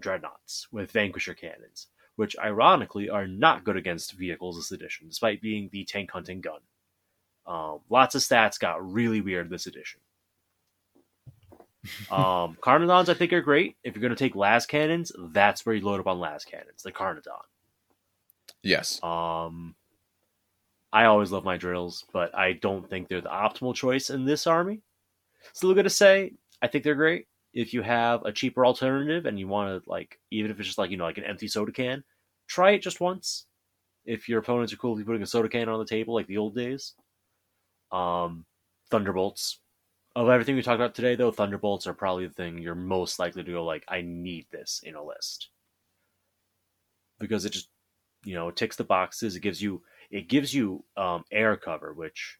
Dreadnoughts with Vanquisher cannons, which ironically are not good against vehicles this edition, despite being the tank hunting gun. Lots of stats got really weird this edition. Carnodons, I think, are great. If you're going to take las cannons, that's where you load up on las cannons, the Carnodon. Yes. I always love my drills, but I don't think they're the optimal choice in this army. Still going to say, I think they're great. If you have a cheaper alternative and you want to, like, even if it's just like an empty soda can, try it just once. If your opponents are cool with putting a soda can on the table, like the old days. Thunderbolts. Of everything we talked about today, though, Thunderbolts are probably the thing you're most likely to go, like, I need this in a list. Because it just, it ticks the boxes. It gives you air cover, which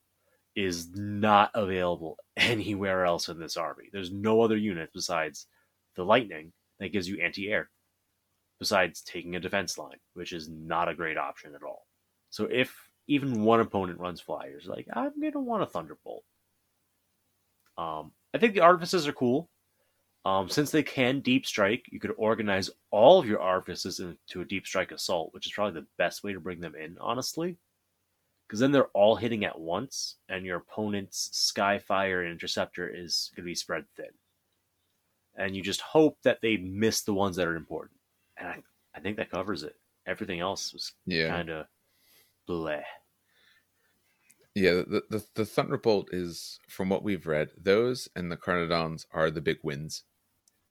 is not available anywhere else in this army. There's no other unit besides the Lightning that gives you anti-air, besides taking a defense line, which is not a great option at all. So if even one opponent runs flyers, like, I'm going to want a Thunderbolt. I think the Artifices are cool. Since they can deep strike, you could organize all of your Artifices into a deep strike assault, which is probably the best way to bring them in, honestly. Because then they're all hitting at once, and your opponent's Skyfire and Interceptor is going to be spread thin. And you just hope that they miss the ones that are important. And I think that covers it. Everything else was kind of bleh. Yeah, the Thunderbolt is, from what we've read, those and the Carnodons are the big wins.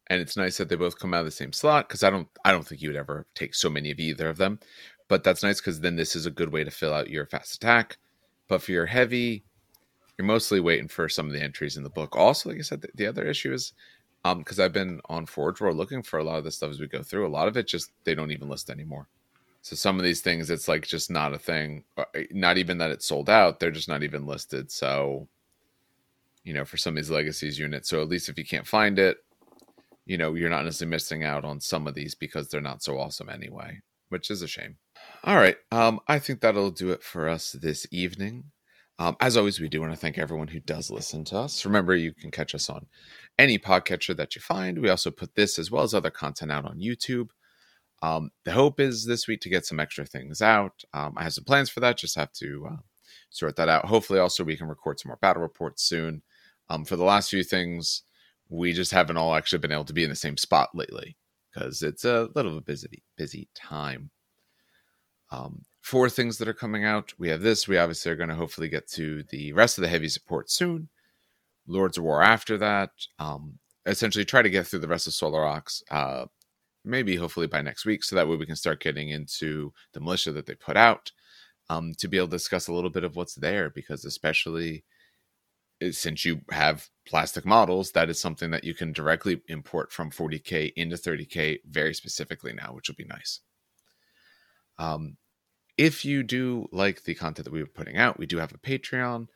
And it's nice that they both come out of the same slot, because I don't think you would ever take so many of either of them. But that's nice, because then this is a good way to fill out your fast attack. But for your heavy, you're mostly waiting for some of the entries in the book. Also, like I said, the other issue is, because I've been on Forge World looking for a lot of this stuff as we go through, a lot of it just, they don't even list anymore. So some of these things, it's like just not a thing. Not even that it's sold out. They're just not even listed. So, for some of these legacies units. So at least if you can't find it, you're not necessarily missing out on some of these, because they're not so awesome anyway, which is a shame. All right. I think that'll do it for us this evening. As always, we do want to thank everyone who does listen to us. Remember, you can catch us on any podcatcher that you find. We also put this as well as other content out on YouTube. The hope is this week to get some extra things out. I have some plans for that. Just have to sort that out. Hopefully also we can record some more battle reports soon. For the last few things, we just haven't all actually been able to be in the same spot lately, because it's a little busy time. four things that are coming out. We have this. We obviously are going to hopefully get to the rest of the heavy support soon. Lords of War after that. Essentially try to get through the rest of Solar Ox, maybe hopefully by next week, so that way we can start getting into the militia that they put out, to be able to discuss a little bit of what's there, because especially since you have plastic models, that is something that you can directly import from 40k into 30k very specifically now, which will be nice. If you do like the content that we were putting out, we do have a Patreon.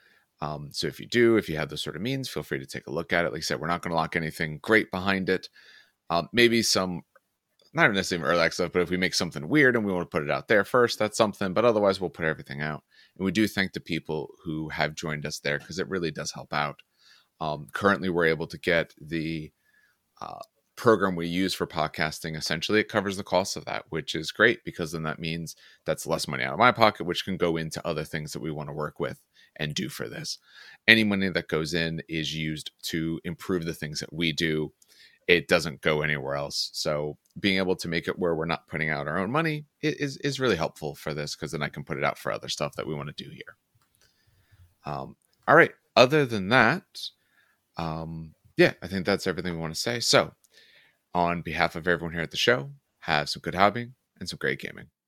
So if you have those sort of means, feel free to take a look at it. Like I said, we're not going to lock anything great behind it. Maybe some, not even necessarily early access stuff, but if we make something weird and we want to put it out there first, that's something. But otherwise, we'll put everything out. And we do thank the people who have joined us there, because it really does help out. Currently, we're able to get the program we use for podcasting. Essentially, it covers the cost of that, which is great, because then that means that's less money out of my pocket, which can go into other things that we want to work with and do for this. Any money that goes in is used to improve the things that we do. It doesn't go anywhere else. So being able to make it where we're not putting out our own money is really helpful for this, because then I can put it out for other stuff that we want to do here. All right. Other than that, I think that's everything we want to say. So on behalf of everyone here at the show, have some good hobbying and some great gaming.